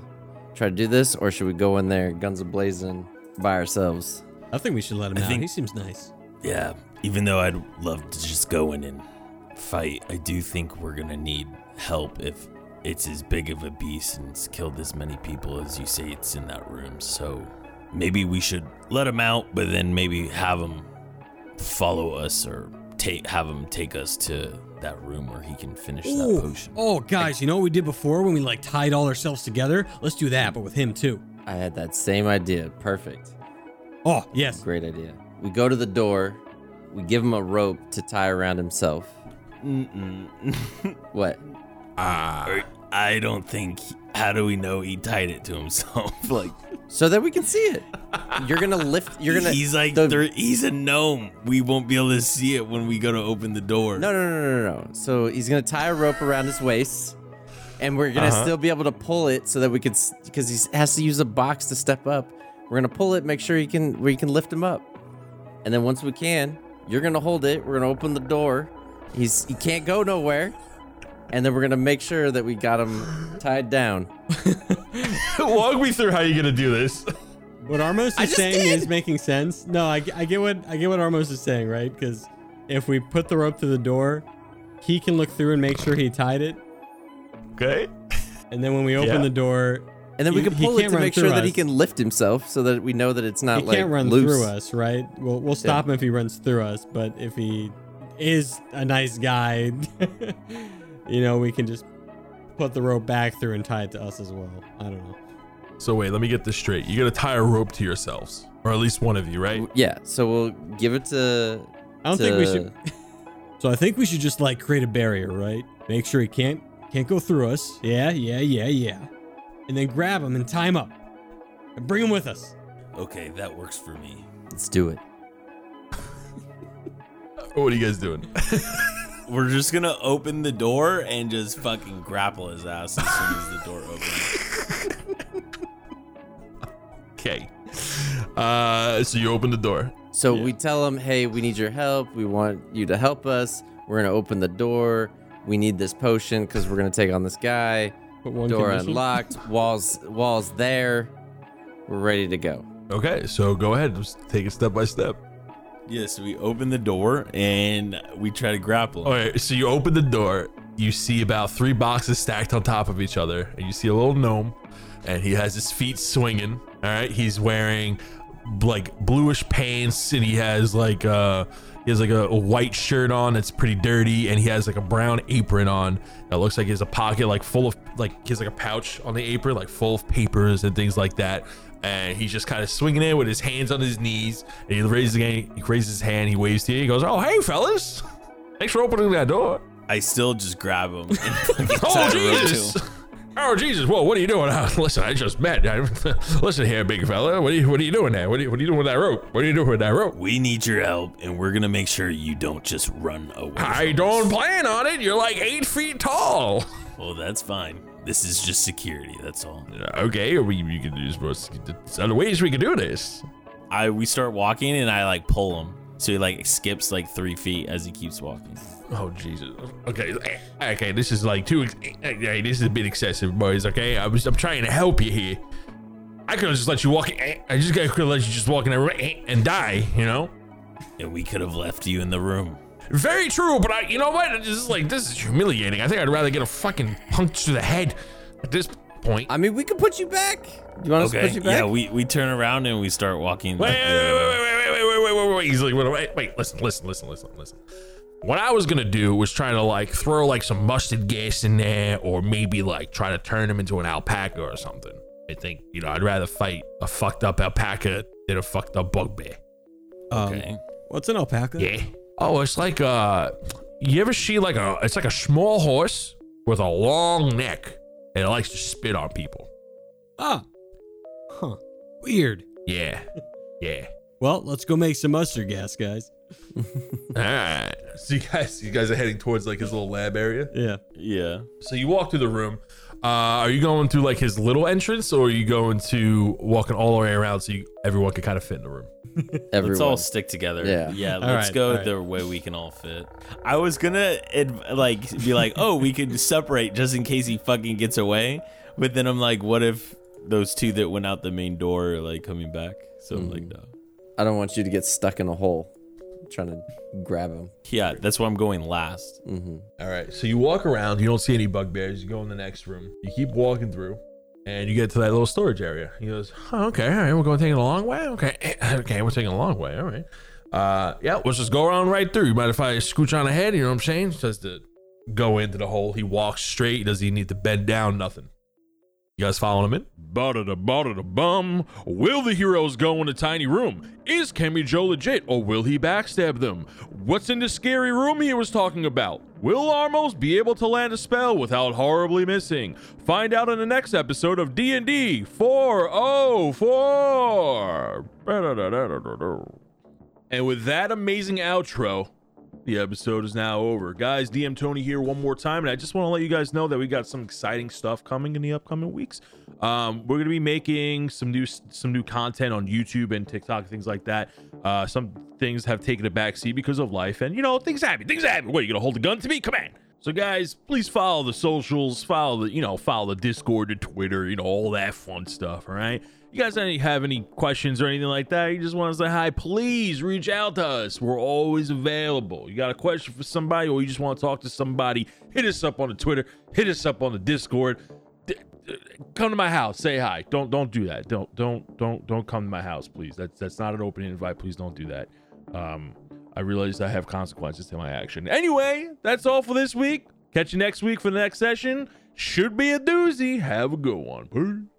do this, or should we go in there guns a blazing by ourselves? I think we should let him out. He seems nice. Yeah, even though I'd love to just go in and fight, I do think we're going to need help if it's as big of a beast and it's killed as many people as you say it's in that room. So maybe we should let him out, but then maybe have him follow us or have him take us to that room where he can finish that potion. Oh, guys, you know what we did before when we tied all ourselves together? Let's do that, but with him too. I had that same idea. Perfect. Oh, yes. Great idea. We go to the door. We give him a rope to tie around himself. What? I don't think. How do we know he tied it to himself? So that we can see it. You're gonna lift. He's he's a gnome. We won't be able to see it when we go to open the door. No. So he's gonna tie a rope around his waist, and we're gonna still be able to pull it so that we could, because he has to use a box to step up. We're gonna pull it, make sure we can lift him up, and then once we can, you're gonna hold it. We're gonna open the door. He can't go nowhere. And then we're going to make sure that we got him tied down. Walk me through how you're going to do this. What Armos is saying is making sense. No, I get what Armos is saying, right? Because if we put the rope through the door, he can look through and make sure he tied it. Okay. And then when we open the door... And then we can pull it to make sure that he can lift himself so that we know that it's not loose. He can't run through us, right? We'll stop him if he runs through us. But if he is a nice guy... we can just put the rope back through and tie it to us as well. I don't know. So wait, let me get this straight. You got to tie a rope to yourselves, or at least one of you, right? Yeah. So we'll give it to... I don't think we should. So I think we should just create a barrier, right? Make sure he can't go through us. Yeah. And then grab him and tie him up and bring him with us. Okay, that works for me. Let's do it. What are you guys doing? We're just going to open the door and just fucking grapple his ass as soon as the door opens. Okay. So you open the door. So we tell him, hey, we need your help. We want you to help us. We're going to open the door. We need this potion because we're going to take on this guy. Door unlocked. Walls there. We're ready to go. Okay. So go ahead. Just take it step by step. Yeah, so we open the door and we try to grapple. All right, so you open the door. You see about 3 boxes stacked on top of each other. And you see a little gnome. And he has his feet swinging. All right, he's wearing bluish pants. And he has a white shirt on that's pretty dirty. And he has a brown apron on. That looks like he has a pocket full of, he has a pouch on the apron, full of papers and things like that. And he's just kind of swinging in with his hands on his knees. And he raises his hand. He waves to you. He goes, "Oh, hey, fellas! Thanks for opening that door." I still just grab him. And oh Jesus! Oh Jesus! Whoa! What are you doing? Listen, I just met. Listen here, big fella. What are you doing there? What are you doing with that rope? What are you doing with that rope? We need your help, and we're gonna make sure you don't just run away. I don't plan on it. You're 8 feet tall. Well, that's fine. This is just security, that's all. Okay, you can use other ways we can do this. We start walking and I pull him. So he skips 3 feet as he keeps walking. Oh, Jesus. Okay, this is this is a bit excessive, boys, okay? I'm trying to help you here. I could have just let you walk. I just could let you just walk in there and die, you know? And we could have left you in the room. Very true, but you know what? It's just this is humiliating. I think I'd rather get a fucking punch to the head at this point. I mean, we could put you back. You want us to put you back? Yeah, we turn around and we start walking. Wait. He's wait, listen. What I was going to do was try to throw some mustard gas in there or maybe try to turn him into an alpaca or something. I think, I'd rather fight a fucked up alpaca than a fucked up bugbear. Okay. What's an alpaca? Yeah. Oh, it's you ever see it's a small horse with a long neck and it likes to spit on people. Ah. Huh. Weird. Yeah. Yeah. Well, let's go make some mustard gas, guys. All right. So you guys are heading towards his little lab area? Yeah. Yeah. So you walk through the room. Are you going through his little entrance or are you going to walking all the way around so everyone can kind of fit in the room? Let's all stick together. Yeah. Let's go the way we can all fit. I was gonna be oh, we could separate just in case he fucking gets away. But then I'm what if those two that went out the main door are coming back? So I'm no. I don't want you to get stuck in a hole trying to grab him. Yeah, that's why I'm going last. Mm-hmm. All right, so you walk around, you don't see any bugbears, you go in the next room, you keep walking through, and you get to that little storage area. He goes, oh, okay, all right, we're going to take it a long way? Okay, we're taking a long way, all right. Yeah, let's just go around right through. You mind if I scooch on ahead, you know what I'm saying? Just to go into the hole. He walks straight, doesn't even need to bend down, nothing. You guys following him in? Ba-da-da-ba-da-da-bum. Will the heroes go in a tiny room? Is Kemi Joe legit, or will he backstab them? What's in the scary room he was talking about? Will Armos be able to land a spell without horribly missing? Find out in the next episode of D&D 404. And with that amazing outro, the episode is now over. Guys, DM Tony here one more time, and I just want to let you guys know that we got some exciting stuff coming in the upcoming weeks. We're going to be making some new content on YouTube and TikTok, things like that. Some things have taken a backseat because of life, and, you know, things happen. What, you going to hold a gun to me? Come on. So, guys, please follow the socials, follow the Discord, the Twitter, all that fun stuff, all right? You guys have any questions or anything like that? You just want to say hi, please reach out to us. We're always available. You got a question for somebody, or you just want to talk to somebody, hit us up on the Twitter, hit us up on the Discord. Come to my house, say hi. Don't do that. Don't come to my house, please. That's not an open invite. Please don't do that. I realized I have consequences to my action. Anyway, that's all for this week. Catch you next week for the next session. Should be a doozy. Have a good one. Peace.